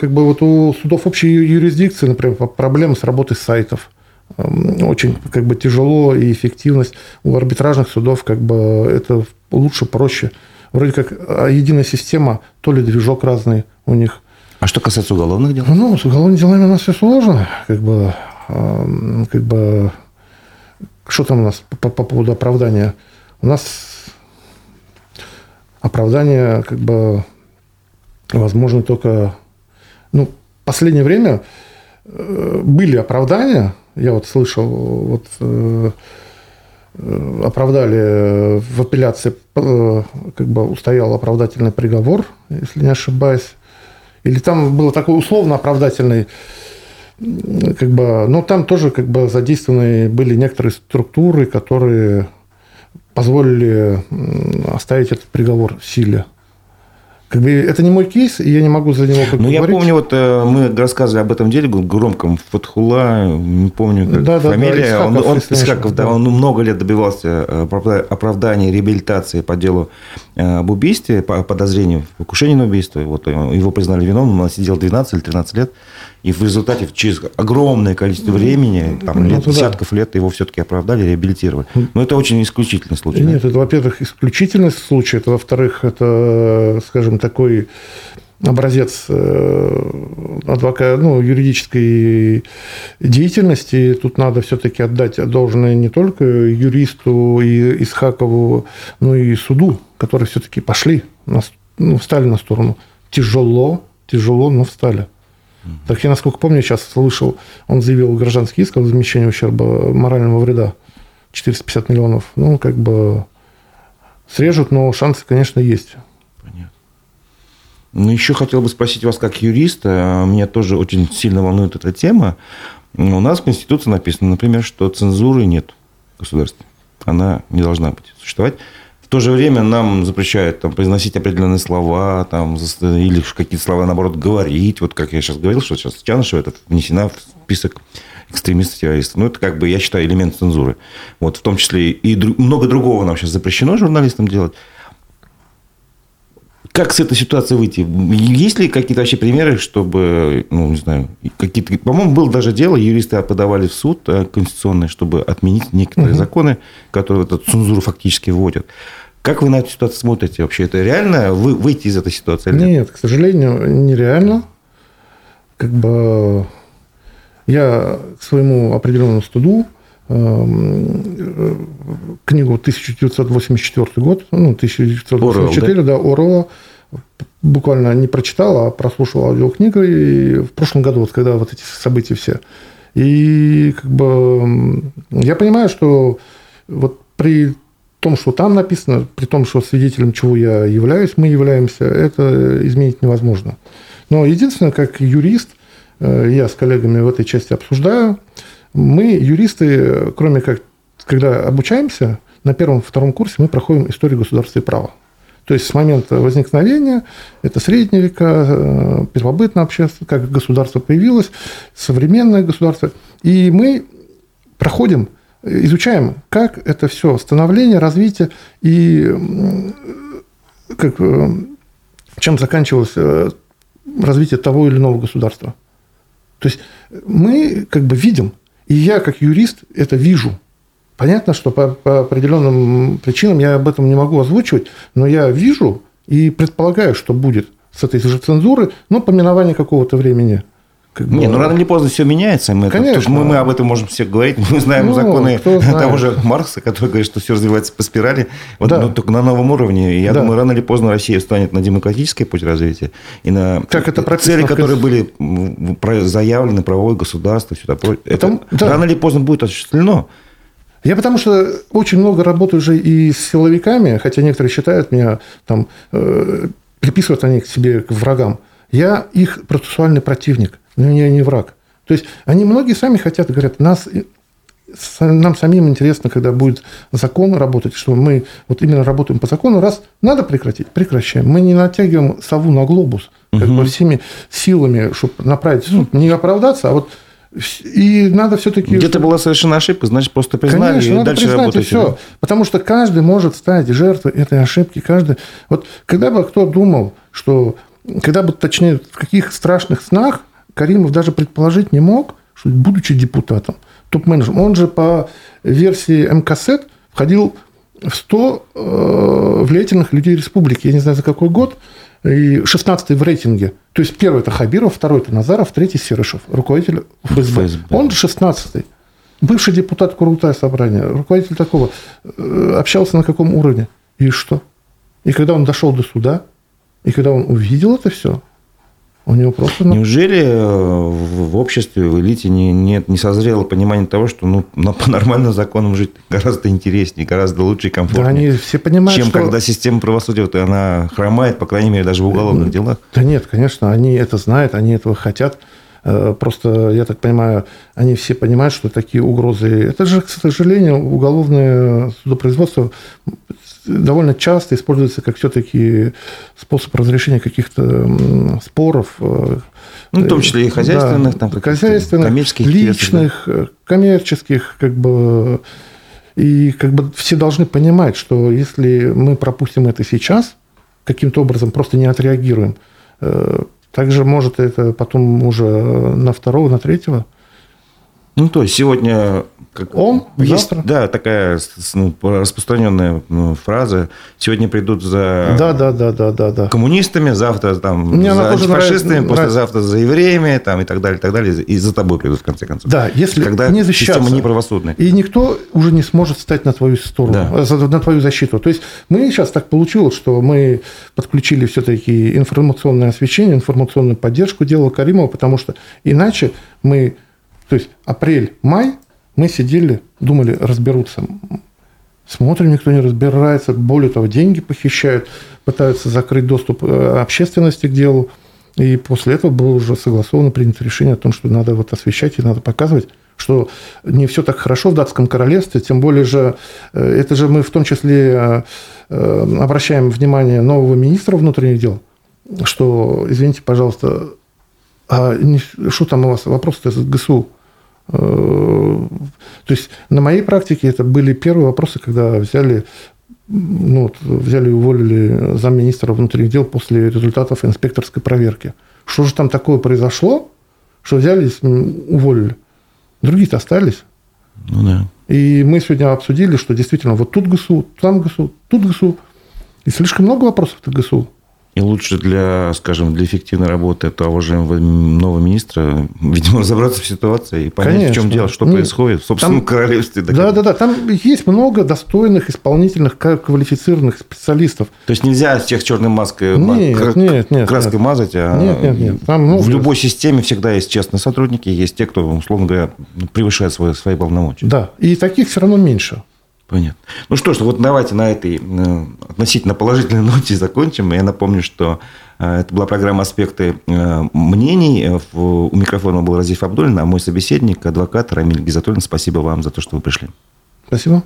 как бы, вот у судов общей юрисдикции, например, проблемы с работой сайтов. Очень как бы, тяжело, и эффективность у арбитражных судов как бы, это лучше, проще. Вроде как единая система, то ли движок разный у них. А что касается уголовных дел? Ну, с уголовными делами у нас все сложно. Как бы, что там у нас по поводу оправдания? У нас оправдание как бы, возможно только... Ну, в последнее время были оправдания. Я вот слышал, вот оправдали в апелляции, как бы устоял оправдательный приговор, если не ошибаюсь. Или там было такое условно-оправдательное, как бы, но там тоже как бы, задействованы были некоторые структуры, которые позволили оставить этот приговор в силе. Как бы, это не мой кейс, и я не могу за него как бы, говорить. Я помню, вот мы рассказывали об этом деле громком. Фатхулла, не помню как фамилия. Да, Исхаков, он много лет добивался оправдания, реабилитации по делу об убийстве, по подозрению в покушении на убийство. Вот, его признали виновным, он сидел 12 или 13 лет. И в результате через огромное количество времени, там, лет, десятков лет, его все-таки оправдали, реабилитировали. Но это очень исключительный случай. Нет, да? Это, во-первых, исключительный случай. Это, во-вторых, это, скажем, такой образец юридической деятельности. Тут надо все-таки отдать должное не только юристу и Исхакову, но и суду, которые все-таки пошли, встали на сторону. Тяжело, но встали. Так я, насколько помню, сейчас слышал, он заявил гражданский иск о возмещении ущерба морального вреда. 450 миллионов. Срежут, но шансы, конечно, есть. Понятно. Еще хотел бы спросить вас как юриста. Меня тоже очень сильно волнует эта тема. У нас в Конституции написано, например, что цензуры нет в государстве. Она не должна быть существовать. В то же время нам запрещают произносить определенные слова, или какие-то слова, наоборот, говорить. Вот как я сейчас говорил, что сейчас Чанышева внесена в список экстремистов-террористов. Это, я считаю, элемент цензуры. Вот, в том числе и много другого нам сейчас запрещено журналистам делать. Как с этой ситуации выйти? Есть ли какие-то вообще примеры, чтобы, какие-то... По-моему, было даже дело, юристы подавали в суд конституционный, чтобы отменить некоторые законы, которые эту цензуру фактически вводят. Как вы на эту ситуацию смотрите вообще? Это реально выйти из этой ситуации? Нет, к сожалению, нереально. Я к своему определенному стыду книгу 1984 год, 1984, Орвелла, буквально не прочитал, а прослушал аудиокнигу, и в прошлом году, когда эти события все. И я понимаю, что при том, что там написано, при том, что свидетелем, чего я являюсь, мы являемся, это изменить невозможно. Но единственное, как юрист, я с коллегами в этой части обсуждаю, мы, юристы, кроме как, когда обучаемся, на первом-втором курсе мы проходим историю государства и права. То есть, с момента возникновения, это средние века, первобытное общество, как государство появилось, современное государство. И мы проходим, изучаем, как это все становление, развитие и чем заканчивалось развитие того или иного государства. То есть, мы видим. И я, как юрист, это вижу. Понятно, что по определенным причинам я об этом не могу озвучивать, но я вижу и предполагаю, что будет с этой же цензурой, поминование какого-то времени. Рано или поздно все меняется. Конечно. Потому что мы об этом можем все говорить. Мы знаем законы того же Маркса, который говорит, что все развивается по спирали, только на новом уровне. И я думаю, рано или поздно Россия встанет на демократический путь развития и на цели, которые были заявлены, правовое государство, все такое. Рано или поздно будет осуществлено. Я потому что очень много работаю уже и с силовиками, хотя некоторые считают меня, приписывают они к себе к врагам. Я их процессуальный противник. Но я не враг. То есть, они многие сами хотят, говорят, нам самим интересно, когда будет закон работать, что мы именно работаем по закону, раз надо прекратить, прекращаем. Мы не натягиваем сову на глобус, всеми силами, чтобы направить в суд, не оправдаться, и надо все-таки... Где-то была совершенно ошибка, значит, просто признали. Конечно, и надо дальше работать. Все. Потому что каждый может стать жертвой этой ошибки. Каждый... Когда бы кто думал, что... Когда бы, точнее, в каких страшных снах Каримов даже предположить не мог, что, будучи депутатом, топ-менеджером, он же по версии МКСЭД входил в 100 влиятельных людей республики. Я не знаю, за какой год. И 16-й в рейтинге. То есть, первый – это Хабиров, второй – это Назаров, третий – Серышев, руководитель ФСБ. Он 16-й. Бывший депутат Курултая собрания. Руководитель такого. Общался на каком уровне? И что? И когда он дошел до суда, и когда он увидел это все, у него просто... Неужели в обществе, в элите не созрело понимание того, что по нормальным законам жить гораздо интереснее, гораздо лучше и комфортнее, да, они все понимают, чем когда система правосудия она хромает, по крайней мере, даже в уголовных делах? Да нет, конечно, они это знают, они этого хотят. Просто, я так понимаю, они все понимают, что такие угрозы... Это же, к сожалению, уголовное судопроизводство довольно часто используется как все-таки способ разрешения каких-то споров. В том числе и хозяйственных, коммерческих. Личных, коммерческих. И как бы все должны понимать, что если мы пропустим это сейчас, каким-то образом просто не отреагируем, также может это потом уже на второго, на третьего. Ну, то есть сегодня... Завтра. Да, такая распространенная фраза. Сегодня придут за коммунистами, завтра там, за фашистами, послезавтра за евреями там, и так далее, и за тобой придут в конце концов. Да, если когда не защищаться. Система неправосудная. И никто уже не сможет встать на твою сторону, да. На твою защиту. То есть мы сейчас так получилось, что мы подключили все-таки информационное освещение, информационную поддержку делу Каримова, потому что иначе мы... То есть апрель-май мы сидели, думали, разберутся. Смотрим, никто не разбирается. Более того, деньги похищают, пытаются закрыть доступ общественности к делу. И после этого было уже согласовано, принято решение о том, что надо вот освещать и надо показывать, что не все так хорошо в Датском королевстве. Тем более же, это же мы в том числе обращаем внимание нового министра внутренних дел, что, извините, пожалуйста, а что там у вас? Вопрос-то с ГСУ. То есть на моей практике это были первые вопросы, когда взяли и уволили замминистра внутренних дел после результатов инспекторской проверки. Что же там такое произошло, что взяли и уволили? Другие-то остались. Ну, да. И мы сегодня обсудили, что действительно вот тут ГСУ, там ГСУ, тут ГСУ. И слишком много вопросов-то ГСУ. И лучше для эффективной работы того же нового министра, видимо, разобраться в ситуации и понять, конечно, в чем дело, что происходит в собственном королевстве. Да. Там есть много достойных, исполнительных, квалифицированных специалистов. То есть нельзя всех черной маской краской мазать, а в любой системе всегда есть честные сотрудники, есть те, кто, условно говоря, превышает свои полномочия. Да, и таких все равно меньше. Понятно. Ну что ж, вот давайте на этой относительно положительной ноте закончим. Я напомню, что это была программа «Аспекты мнений». У микрофона был Разиф Абдуллин, а мой собеседник, адвокат Рамиль Гизатуллин. Спасибо вам за то, что вы пришли. Спасибо.